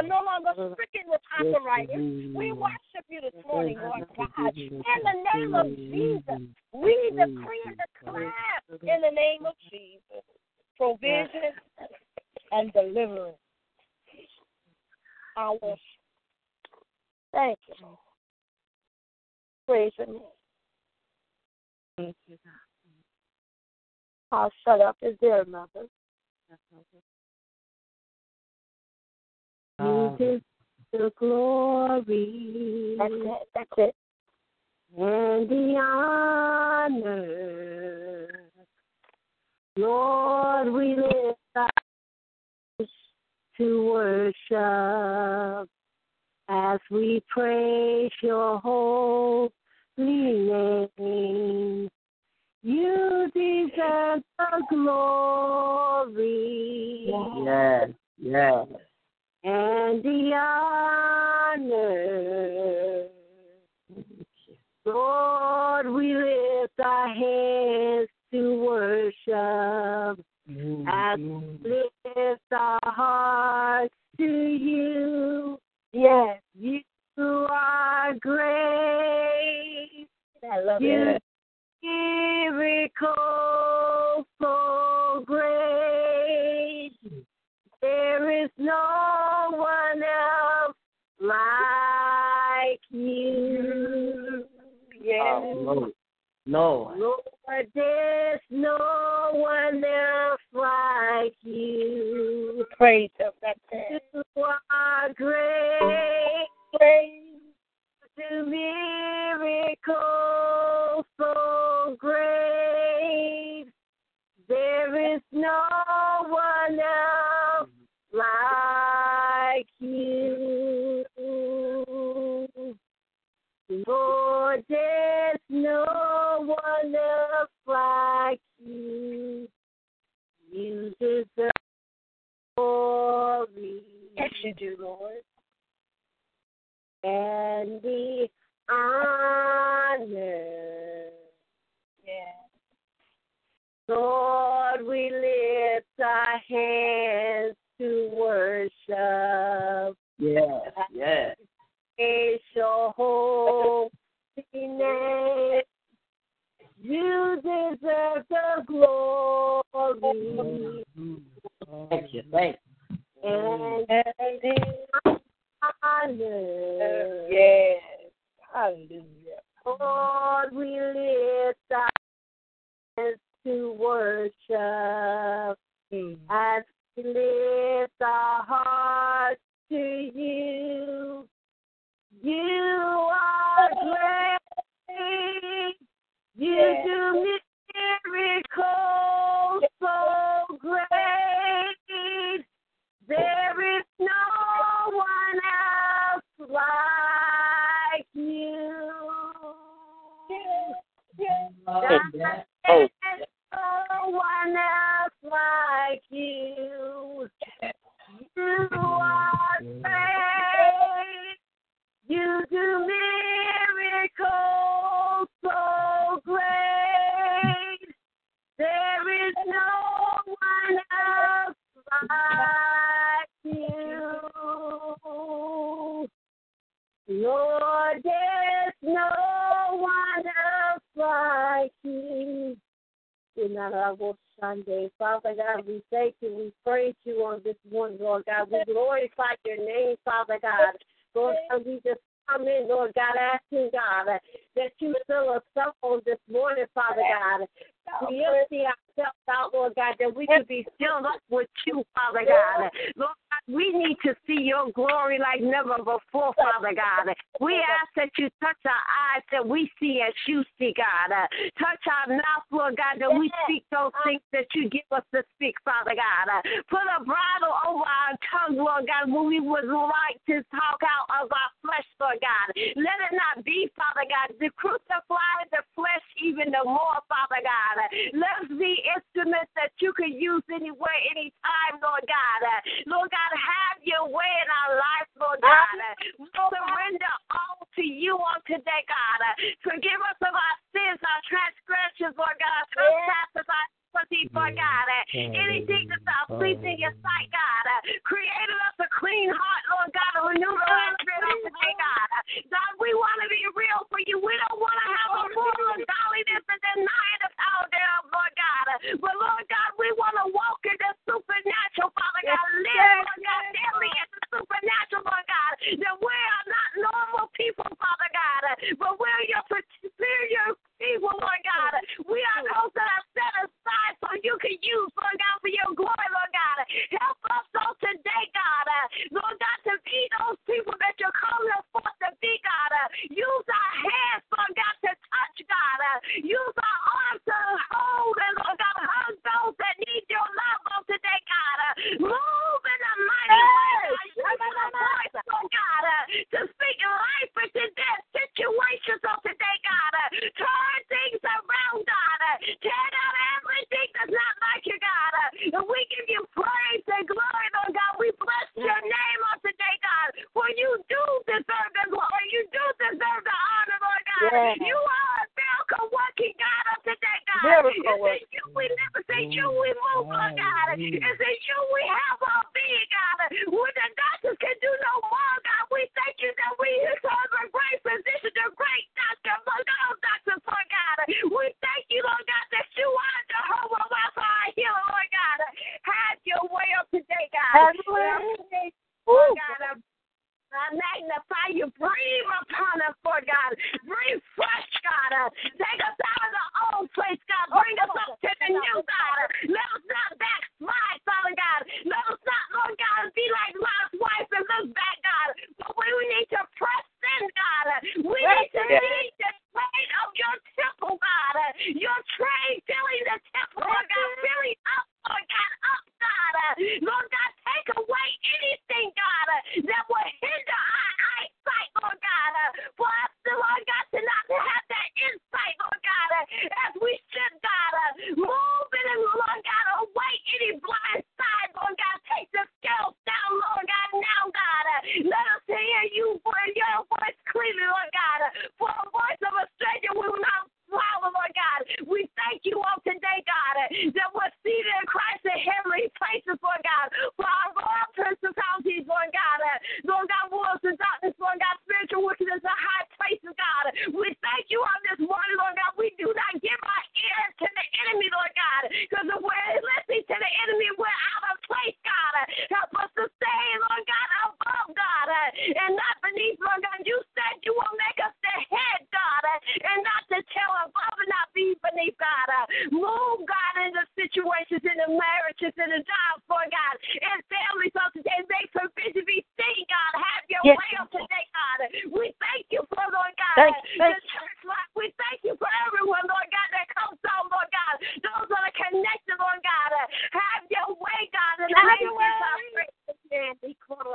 no longer stricken with arthritis. We worship you this morning, Lord God. In the name of Jesus, we decree and declare in the name of Jesus provision and deliverance. I worship. Thank you. Praise the name. Thank you, God. I'll shut up. Is there another? You give the glory. That's it. That's it. And the honor. Lord, we lift up to worship as we praise your holy name. You deserve the glory. Yes, yes. And the honor. Lord, we lift our hands to worship. As lift our hearts to you. Yes, you are great. I love it. Miracle so great. There is no one else like you. Yes. Oh, no. Lord, there's no one else like you. Praise of that. You are great. Praise to miracles so great. There is no one else like you. Lord, there's no one else like you. You deserve glory. Yes, you do, Lord. And the honor. Yeah. Lord, we lift our hands to worship. Yes, yes. It's your holy name. You deserve the glory. Thank you, thank you. And the honor. Yes. Hallelujah. Lord, we lift our hands to worship. As we lift our hearts to you. You are great. You do miracles so great. There is no one else like you. There is no one else like you. You are great. You do miracles so great. There is no one else like you. Lord, there's no one else like you. In our Sunday, Father God, we thank you. We praise you on this one, Lord God. We glorify your name, Father God. Lord, we just come in, Lord God, asking God that you fill us up on this morning, Father God. We empty ourselves out, Lord God, that we can be filled up with you, Father God. Lord God, we need to see your glory like never before, Father God. We ask that you touch our eyes that we see as you see, God. Touch our mouth, Lord God, that we speak those things that you give us to speak, Father God. Put a bridle over our tongue, Lord God, when we would like to talk out of our flesh, Lord God. Let it not be, Father God, to crucify the flesh even the more, Father God. Let us be instruments that you can use anywhere, anytime, Lord God. Lord God, have your way in our life, Lord God. surrender all to you on today, God. Forgive us of our sins, our transgressions, Lord God, trespasses, our deep, Lord God. Anything that's our pleasing your sight, God. Created us a clean heart, Lord God, and renew the right spirit on today, God. God, we want to be real for you. We don't want to have a form of godliness and deny it all down, Lord God. But, Lord God, we want to walk in the supernatural, Father God. Live, Lord God, daily in the supernatural, Lord God. That we are not normal people, Father God. But we're your superior people, Lord God. We are those that are set aside so you can use, Lord God, for your glory, Lord God. Help us on today, God. Lord God, to be those people that you're calling us forth to be, God. Use our hands, Lord God, to touch, God. Use our arms to hold, and Lord God, hug those that need your love on today, God. Move in a mighty way, God. Use our voice, Lord God, to speak life into their situations on today, God. Turn things around, God. Tear down everything that's not like you, God. And we give you praise and glory, Lord God. We bless your name on today, God. For you do deserve the glory. You do deserve the honor, Lord God. Yeah. You are a miracle working God on today, God. It's in you we live. It's in you we move, Lord God. It's in you we have our being, God. When the doctors can do no more, God, we thank you that we serve a great physician, a great doctor, Lord God, Dr. Lord God. We thank you, Lord God, that you are the whole Lord God, have your way up today, God. Lord God, I magnify you. Breathe upon us, Lord God. Breathe fresh, God. Take us out of the old place, God. Bring us up to the new, God. Let us not backslide, Father God. Let us not, Lord God, be like Lot's wife and look back, God. But we need to press in, God. We need to lead the train of your temple, God. Your train filling the temple, Lord God. Filling up, Lord God. Up, God. Lord God, take away anything, God, that will hinder our eyesight, Lord God. For us, Lord God, to not have that insight, Lord God, as we should, God. Move it, Lord God, away any blind side, Lord God. Take the scales down, Lord God, now, God. Let us hear you for your voice clearly, Lord God. For a voice of a stranger we will not swallow, Lord God. We thank you all today, God, that we're seated in Christ in heavenly places, Lord God. For our royal principalities, Lord God. Lord God, wolves and darkness, Lord God, spiritual wickedness in high places, God. We thank you on this morning, Lord God. We do not give our ears to the enemy, Lord God, because if we're listening to the enemy, we're out of place, God. Help us to stay, Lord God, above, God, and not beneath, Lord God. You said you will make us the head, God, and not the tail above and not be beneath, God. Move, God, in the situations, in the marriages, in the jobs, Lord God, and families on today. Make provision be seen, God. Have your way on today, God. We thank you for, Lord God, the church life. We thank you for everyone, Lord God, that comes on, Lord God. Those that are connected, Lord God. Have your way, God, and have your way. Yes, God.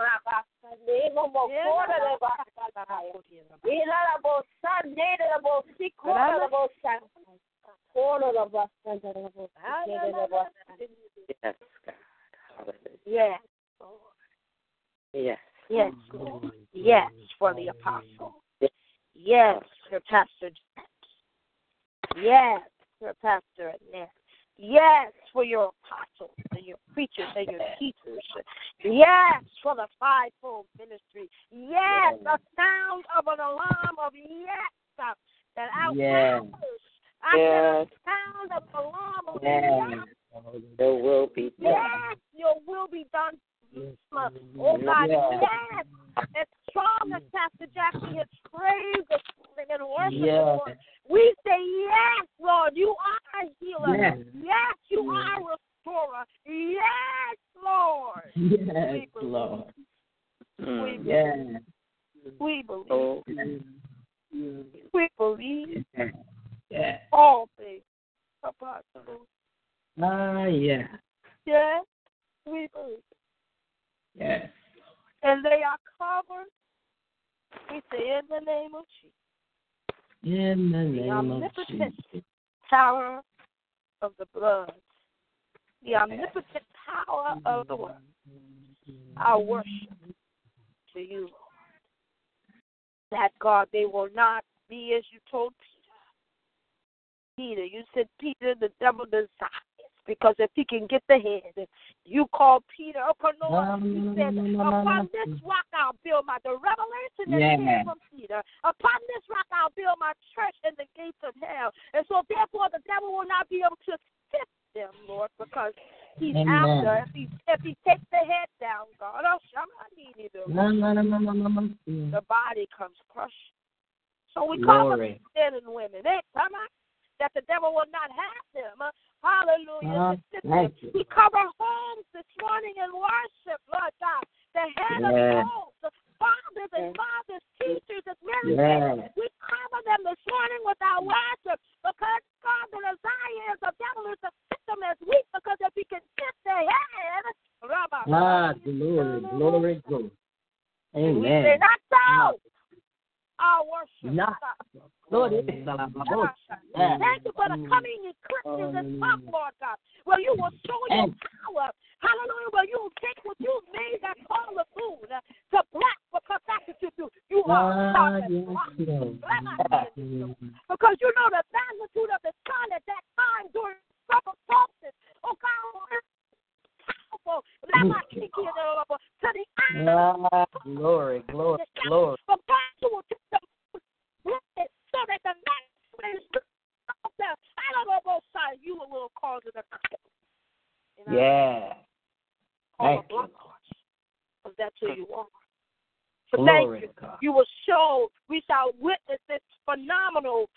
Yes. Yes. Yes. Yes, for the apostle. Yes, for Pastor Jack. Yes, for Pastor Annette. Yes, for your apostles and your preachers and your teachers. Yes, for the fivefold ministry. Yes, the sound of an alarm of yes that outwells. I hear the sound of an alarm of yes. Your will be done. Yes, your will be done. Oh, God, yes. As strong as Pastor Jackson has praised and worshiped the Lord, we say, yes, Lord, you are a healer. Yes, you are a restorer. Yes, Lord. Yes, Lord. We believe. Yes. We believe. Oh, yes. We believe. Yes. All things are possible. Yes. Yes, we believe. Yes. And they are covered. We say, in the name of Jesus. In the name of Jesus. The omnipotent power of the blood. The omnipotent power of the word. Our worship to you, Lord. that, God. They will not be as you told Peter. Peter, you said, Peter, the devil desires, because if he can get the head, you call Peter upon the rock. You said, upon this rock I'll build my, the revelation that came from Peter. Upon this rock I'll build my church in the gates of hell. And so therefore the devil will not be able to fit them, Lord, because he's after. If he takes the head down, God, the body comes crushed. So we call them men and women. Hey, that the devil will not have them. Hallelujah. We cover homes this morning in worship, Lord God. The head of homes, the fathers and mothers, teachers and marriages. We cover them this morning with our worship, because God, the desire is the devil is to fit them as weak, because if he can fit their head, glory. Amen. We say, not so. Our worship. Lord, thank you for the coming eclipses this month, Lord God, where you will show your power. Hallelujah, where you will take what you made that call the food to black, because that's what you do. You are because you know the magnitude of the sun at that time during proper solstice. Oh, God, powerful. To the eye. Glory. But God, you will take the so that the man is out there. I don't know both sides. You will cause it a curse. Thank you. Because that's who you are. So glory, thank you. God. You will show, we shall witness this phenomenal,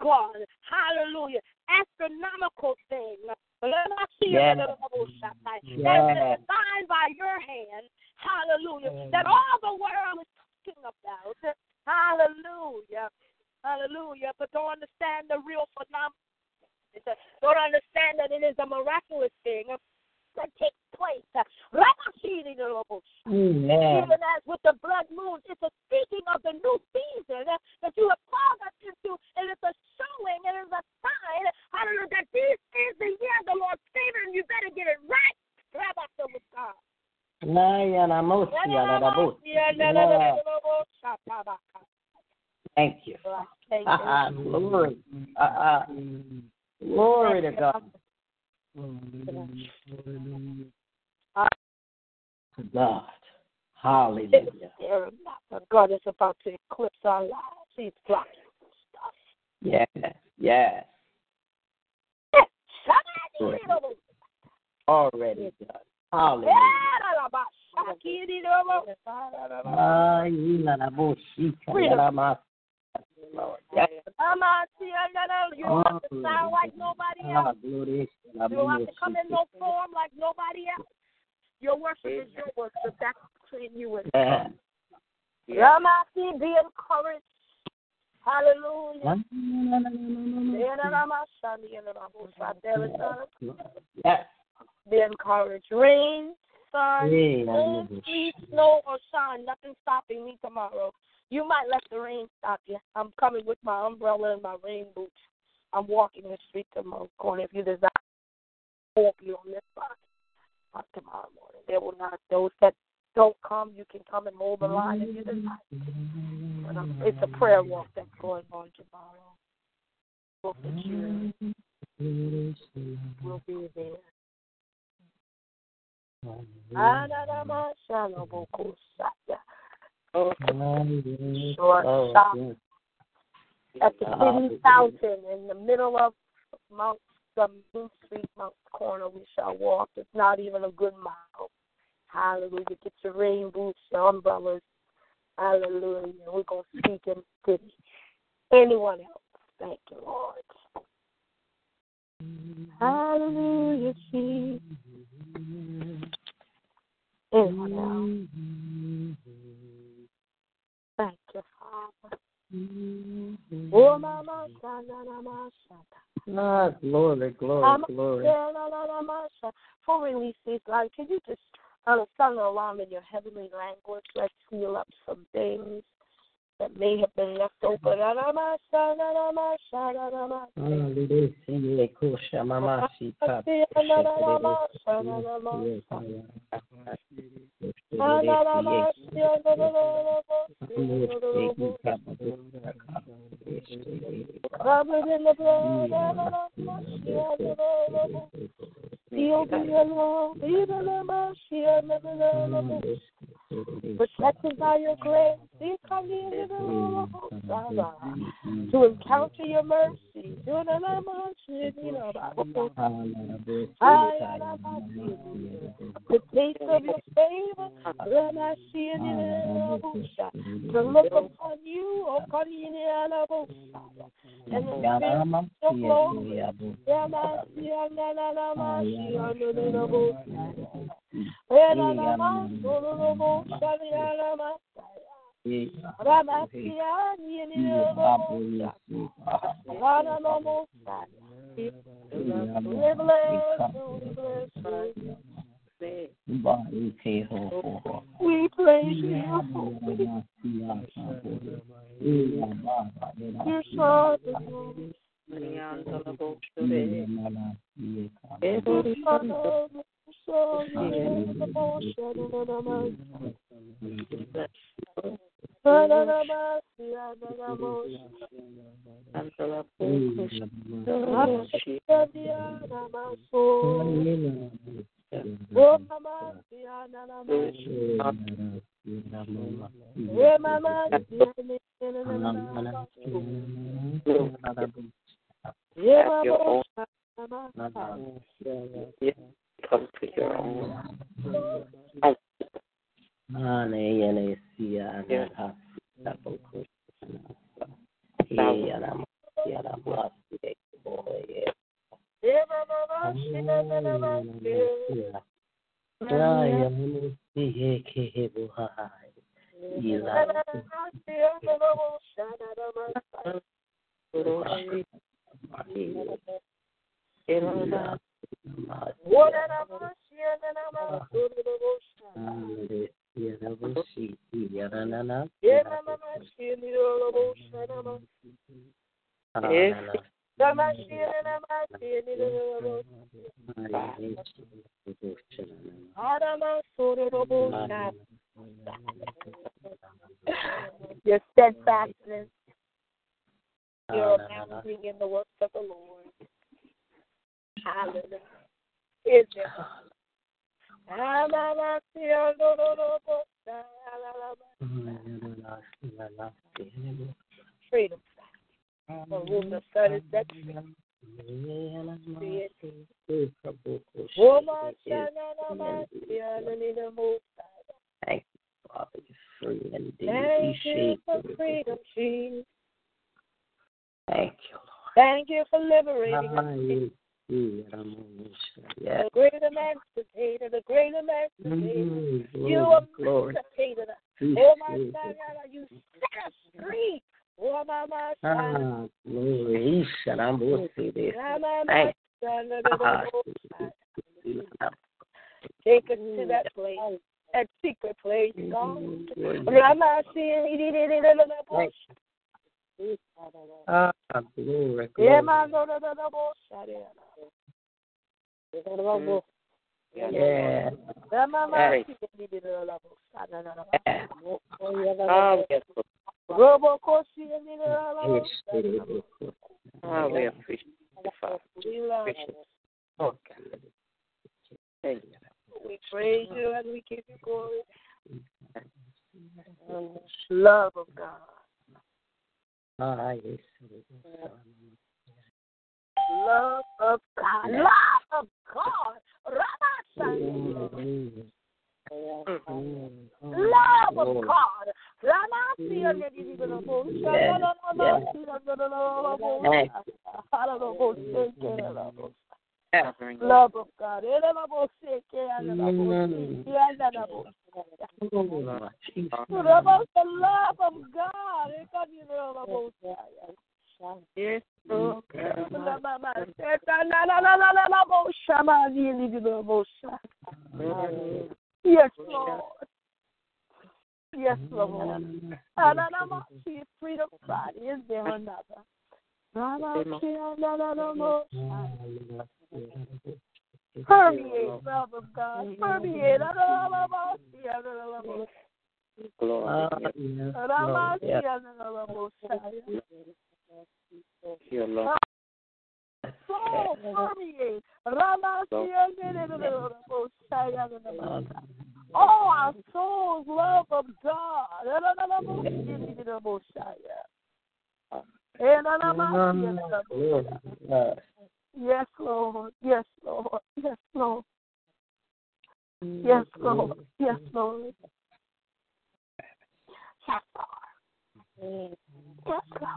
God, hallelujah, astronomical thing. Let us see it in the Bible shop night. That is designed by your hand, hallelujah, that all the world is talking about. Hallelujah. But don't understand the real phenomenon. Don't understand that it is a miraculous thing that takes place. Even as with the blood moon, it's a speaking of the new season that you have called us into. It is a showing. It is a sign. Hallelujah. That this is the year the Lord's favor, and you better get it right. Thank you. Glory to God. God. Hallelujah. God is about to eclipse our lives. He's blocking stuff. Yes. Already done. Hallelujah. You don't have to sound like nobody else. You don't have to come in no form like nobody else. Your worship is your worship. That's between you and God. Ramasi, be encouraged. Hallelujah. Yes. Be encouraged. Rain, sun, moon, sleet, snow, or shine. Nothing's stopping me tomorrow. You might let the rain stop you. I'm coming with my umbrella and my rain boots. I'm walking the streets of Monks Corner. If you desire, I'll walk you on this body tomorrow morning. There will not, those that don't come, you can come and hold the line if you desire. But it's a prayer walk that's going on tomorrow. We'll be here. We'll be there. At the city fountain in the middle of Main Street, Monks Corner, we shall walk. It's not even a good mile. Hallelujah. Get your rain boots, your umbrellas. Hallelujah. We're going to speak in the city. Anyone else? Thank you, Lord. Hallelujah, Jesus. Thank you, Father. Oh, Mama, glory. For releases, God, can you just sound an alarm in your heavenly language? Let's heal up some things that may have been left open. Protected by your grace, to encounter your mercy. The taste of your favor, to look upon you, and the of glory, we praise you. You're so good. Come to your own. Your steadfastness, your abounding in the works of the Lord. Hallelujah. Is it? Freedom. The room of sun is set free. Thank you, Father. You're free indeed. Thank you for freedom, Jesus. Thank you, Lord. Thank you for liberating us. The great emancipator, the great emancipator. You emancipated us. Oh, my God, you set us free. Oh, my God. Glory. I'm going to see this. Thank you. Take us to that place, that secret place, God. I'm not seeing he did it in the bush. Glory. Yeah. Oh, we appreciate it, Father. We praise you and we give you glory. Love of God. Love of God. Love of God. Love of God. Love of God. Yes, Lord. Yes, Lord. Freedom body. Is there another? Permeate, love of God. Permeate. So permeate. Oh, our soul's love of God. Yes, Lord. Yes, Lord. Yes, Lord. Yes, Lord. Yes, Lord. Yes, Lord. Yes, Lord.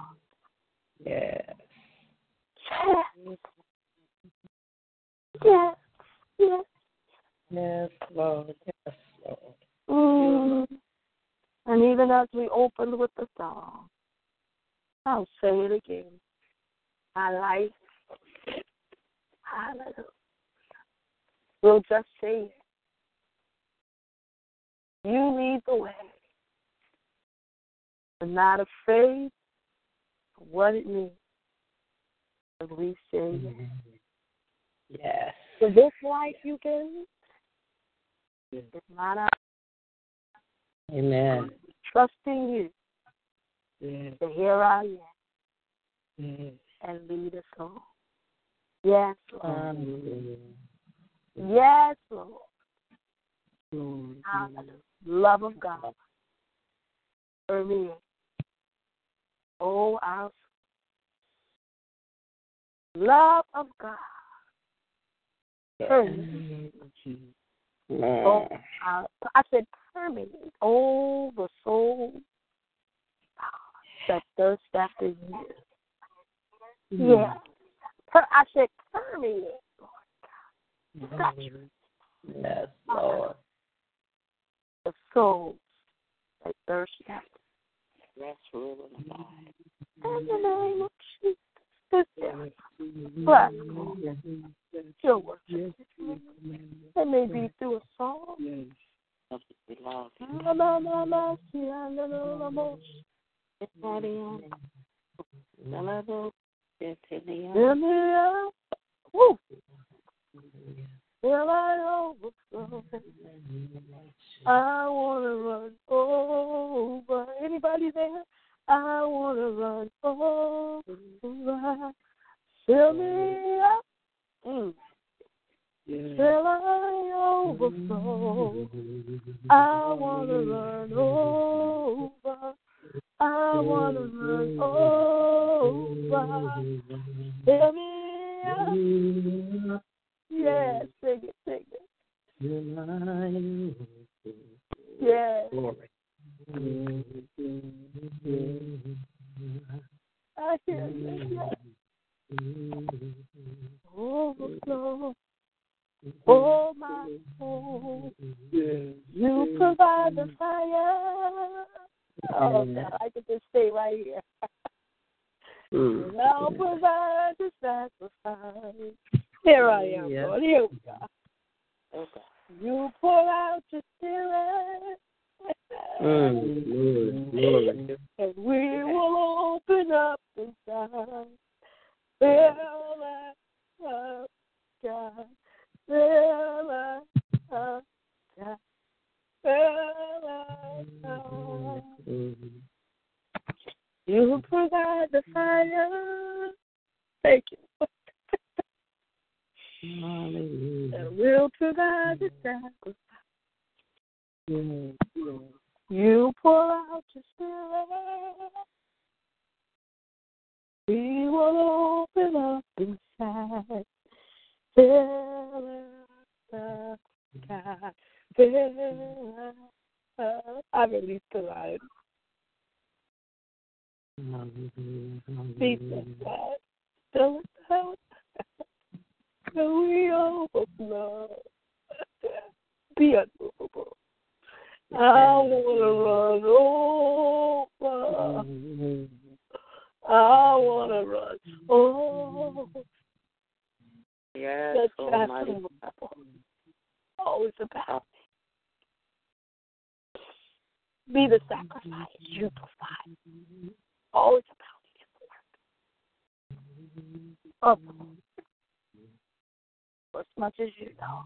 Yes. Yes. Yes. Yes. Yes, Lord. Yes, Lord. And even as we opened with the song, I'll say it again. My life. Hallelujah. We'll just say it. You lead the way. We're not afraid of what it means. And we say it. Yes. So this life you gave is not ours. Amen. Trusting you. Yes. So here I am. Yes. And lead us on. Yes, Lord. Yes, Lord. Hallelujah. Love of God. Amen. Oh, our love of God. Amen. Oh, I said permeate. Oh, the soul that thirsts after you. Yeah. I said, permeate, Lord God. Touch me. Yes, Lord. The souls that thirst after. Yes, Lord. In the name of Jesus. Bless, Lord. Your worship. It may be through a song. Woo. Will I overflow? I want to run over. Anybody there? I want to run over. Fill me up. Till I overflow. I want to run over. I want to run over. Fill me up. Yes, sing it, sing it. Yes. I hear you. Overflow. Oh, my soul. You provide the fire. Oh, God, I could just stay right here. Now provide the sacrifice. Here I am, Lord. Here we go. Okay. You pour out your spirit. And we will open up inside. Fill us up, God. Fill us up, God. You provide the fire. Thank you. Hallelujah. We'll provide the sacrifice. You pour out your spirit. We will open up inside. Fill us up, God. I released the line. Fill us out. So we overflow. Be unmovable. I want to run over. I want to run over. Yes, Almighty. Oh, it's about be the sacrifice you provide. Always about his work. Oh. as much as you know.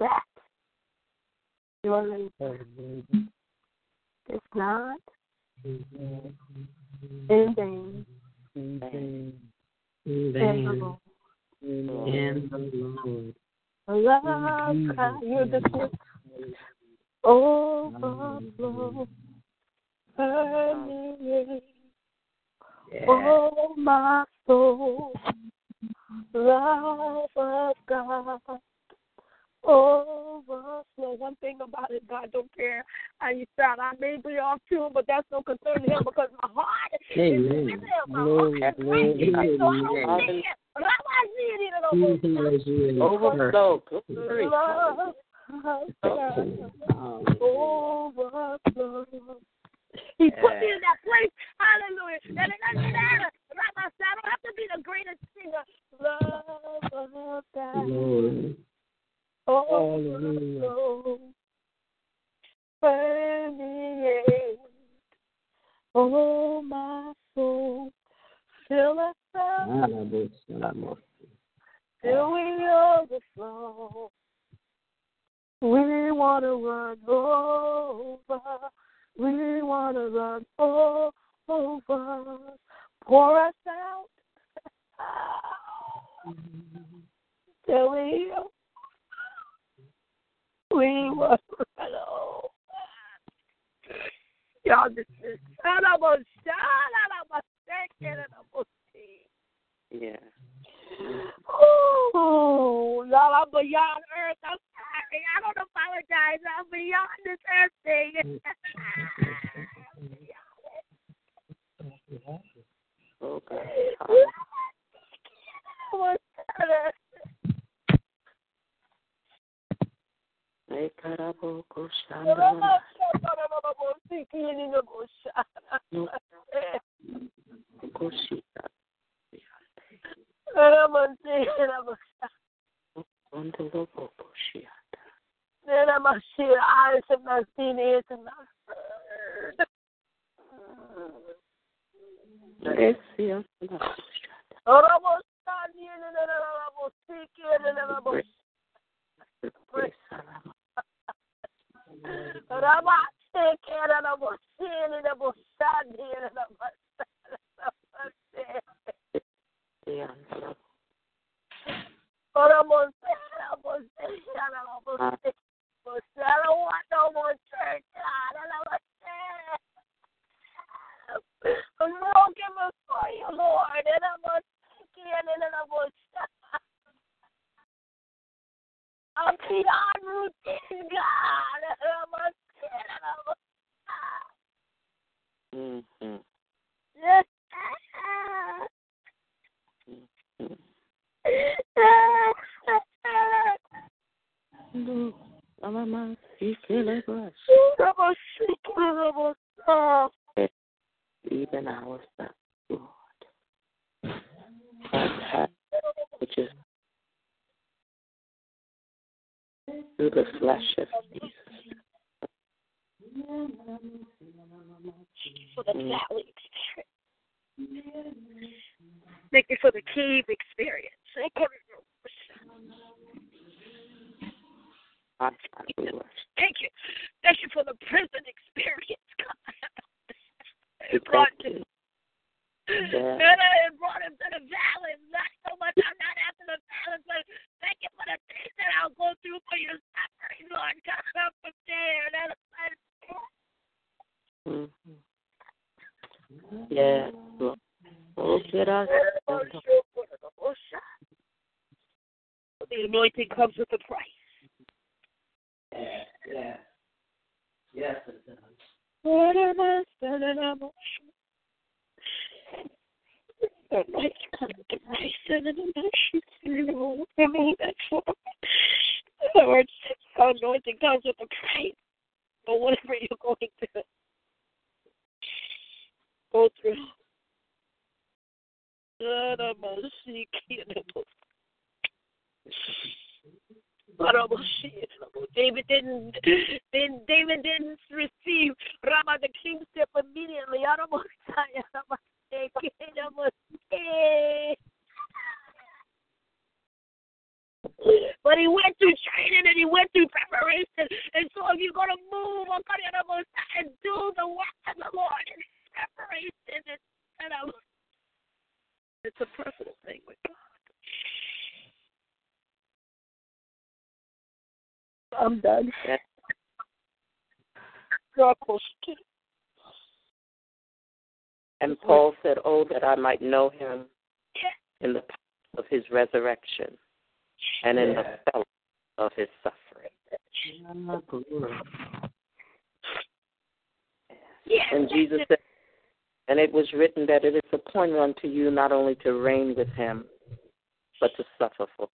That your labor is not in vain. In the Lord. Love, you're the gift. Overflow. Oh, my soul. Love of God. Overflow. One thing about it, God don't care how you start. I may be off tune, but that's no concern to Him because my heart is with Him. My heart is with Him. So I don't need it. But I need it overflow. Overflow. Overflow. He put me in that place. Hallelujah. That it doesn't matter. I don't have to be the greatest singer. Love of God. Oh, permeate. Oh, my soul, fill us up till we overflow. We want to run over. We want to run over. Pour us out till we overflow. We were hello. Y'all just shut up and yeah. Oh, y'all, I'm beyond earth. I'm sorry. I don't apologize. I'm beyond this earth thing. I'm beyond it. Okay. Eyes have not seen, ears have not heard. Comes with a price. Yeah. Yes, it does. What am I spending on? The price comes with the price, and then the sheets and the whole thing. That's what. The word anointing comes with a price, but whatever you're going to go through. What am I seeking? But David didn't receive Rabbi the kingship immediately. And I looked. It's a personal thing with God. I'm done. And Paul said, oh, that I might know him in the power of his resurrection and in the fellowship of his suffering. And Jesus said, and it was written that it is appointed unto you not only to reign with him, but to suffer for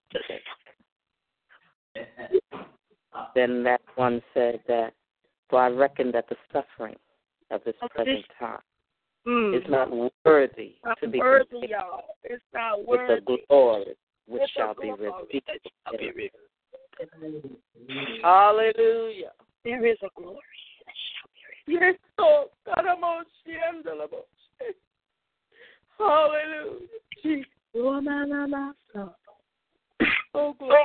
him. Then that one said that, for I reckon that the suffering of this present time is not worthy to be compared with the glory which shall be revealed. Hallelujah. There is a glory that shall be revealed. Yes, Lord. Hallelujah. Oh, glory.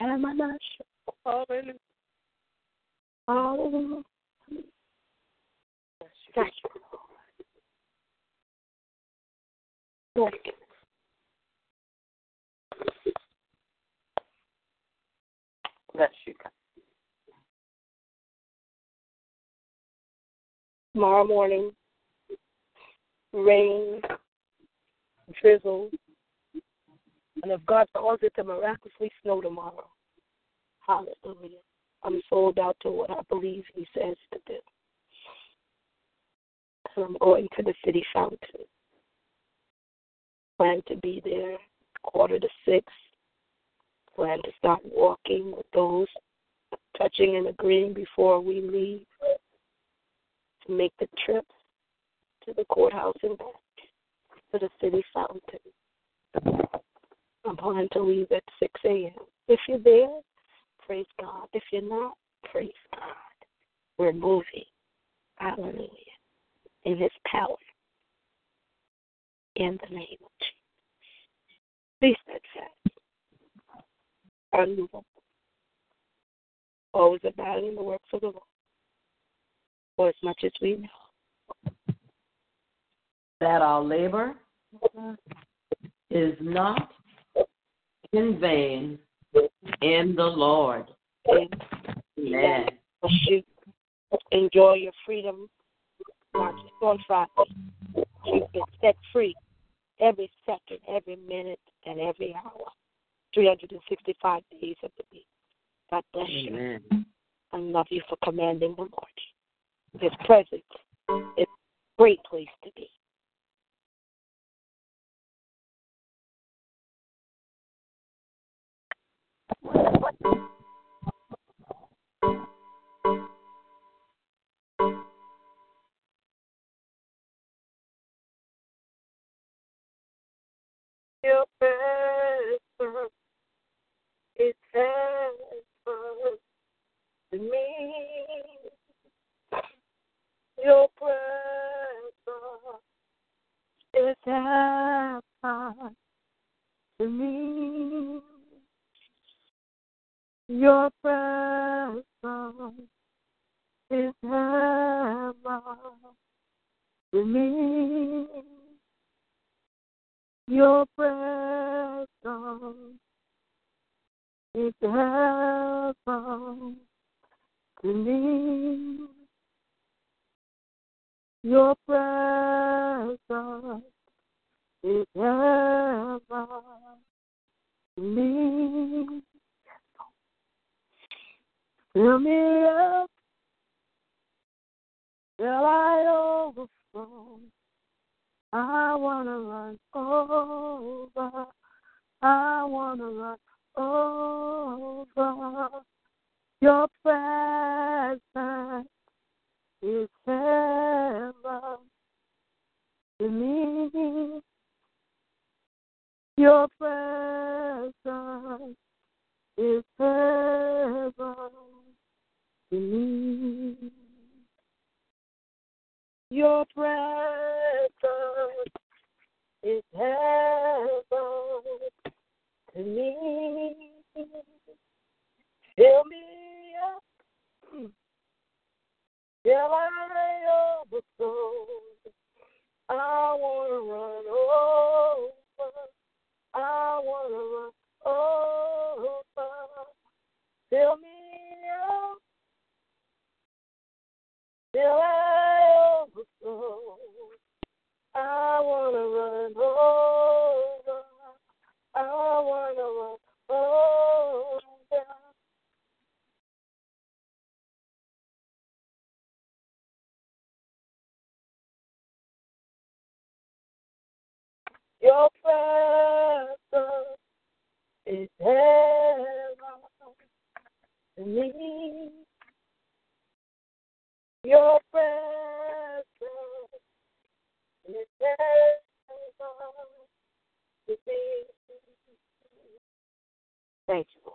Hallelujah. Hallelujah. Thank you. Thank you. Bless you, God. Tomorrow morning, rain, drizzle, and if God calls it to miraculously snow tomorrow, hallelujah. I'm sold out to what I believe he says to do. And I'm going to the city fountain. Plan to be there 5:45. Plan to start walking with those, touching and agreeing before we leave to make the trip to the courthouse and back to the city fountain. I'm planning to leave at 6 a.m. If you're there, praise God. If you're not, praise God. We're moving. Hallelujah. In his power. In the name of Jesus. Be steadfast. Unmovable. Always abounding in the works of the Lord. For as much as we know that our labor is not in vain in the Lord. Amen. Enjoy your freedom. March on Friday. You get set free every second, every minute, and every hour. 365 days of the week. God bless you. I love you for commanding the Lord. His presence is a great place to be. Your presence is heaven to me. Your presence is heaven to me. Your presence is heaven to me. Your presence is heaven to me. Your presence is heaven to me. Fill me up till I overflow. I want to run over. I want to run over. Your presence is heaven to me. Your presence is heaven to me. Your presence is heaven to me. Fill me up till I overflows. I want to run over. I want to run over. Fill me up till I overflow. I want to run over. I want to run over. Your presence is heaven to me. Your presence is heaven to me. Thank you, Lord.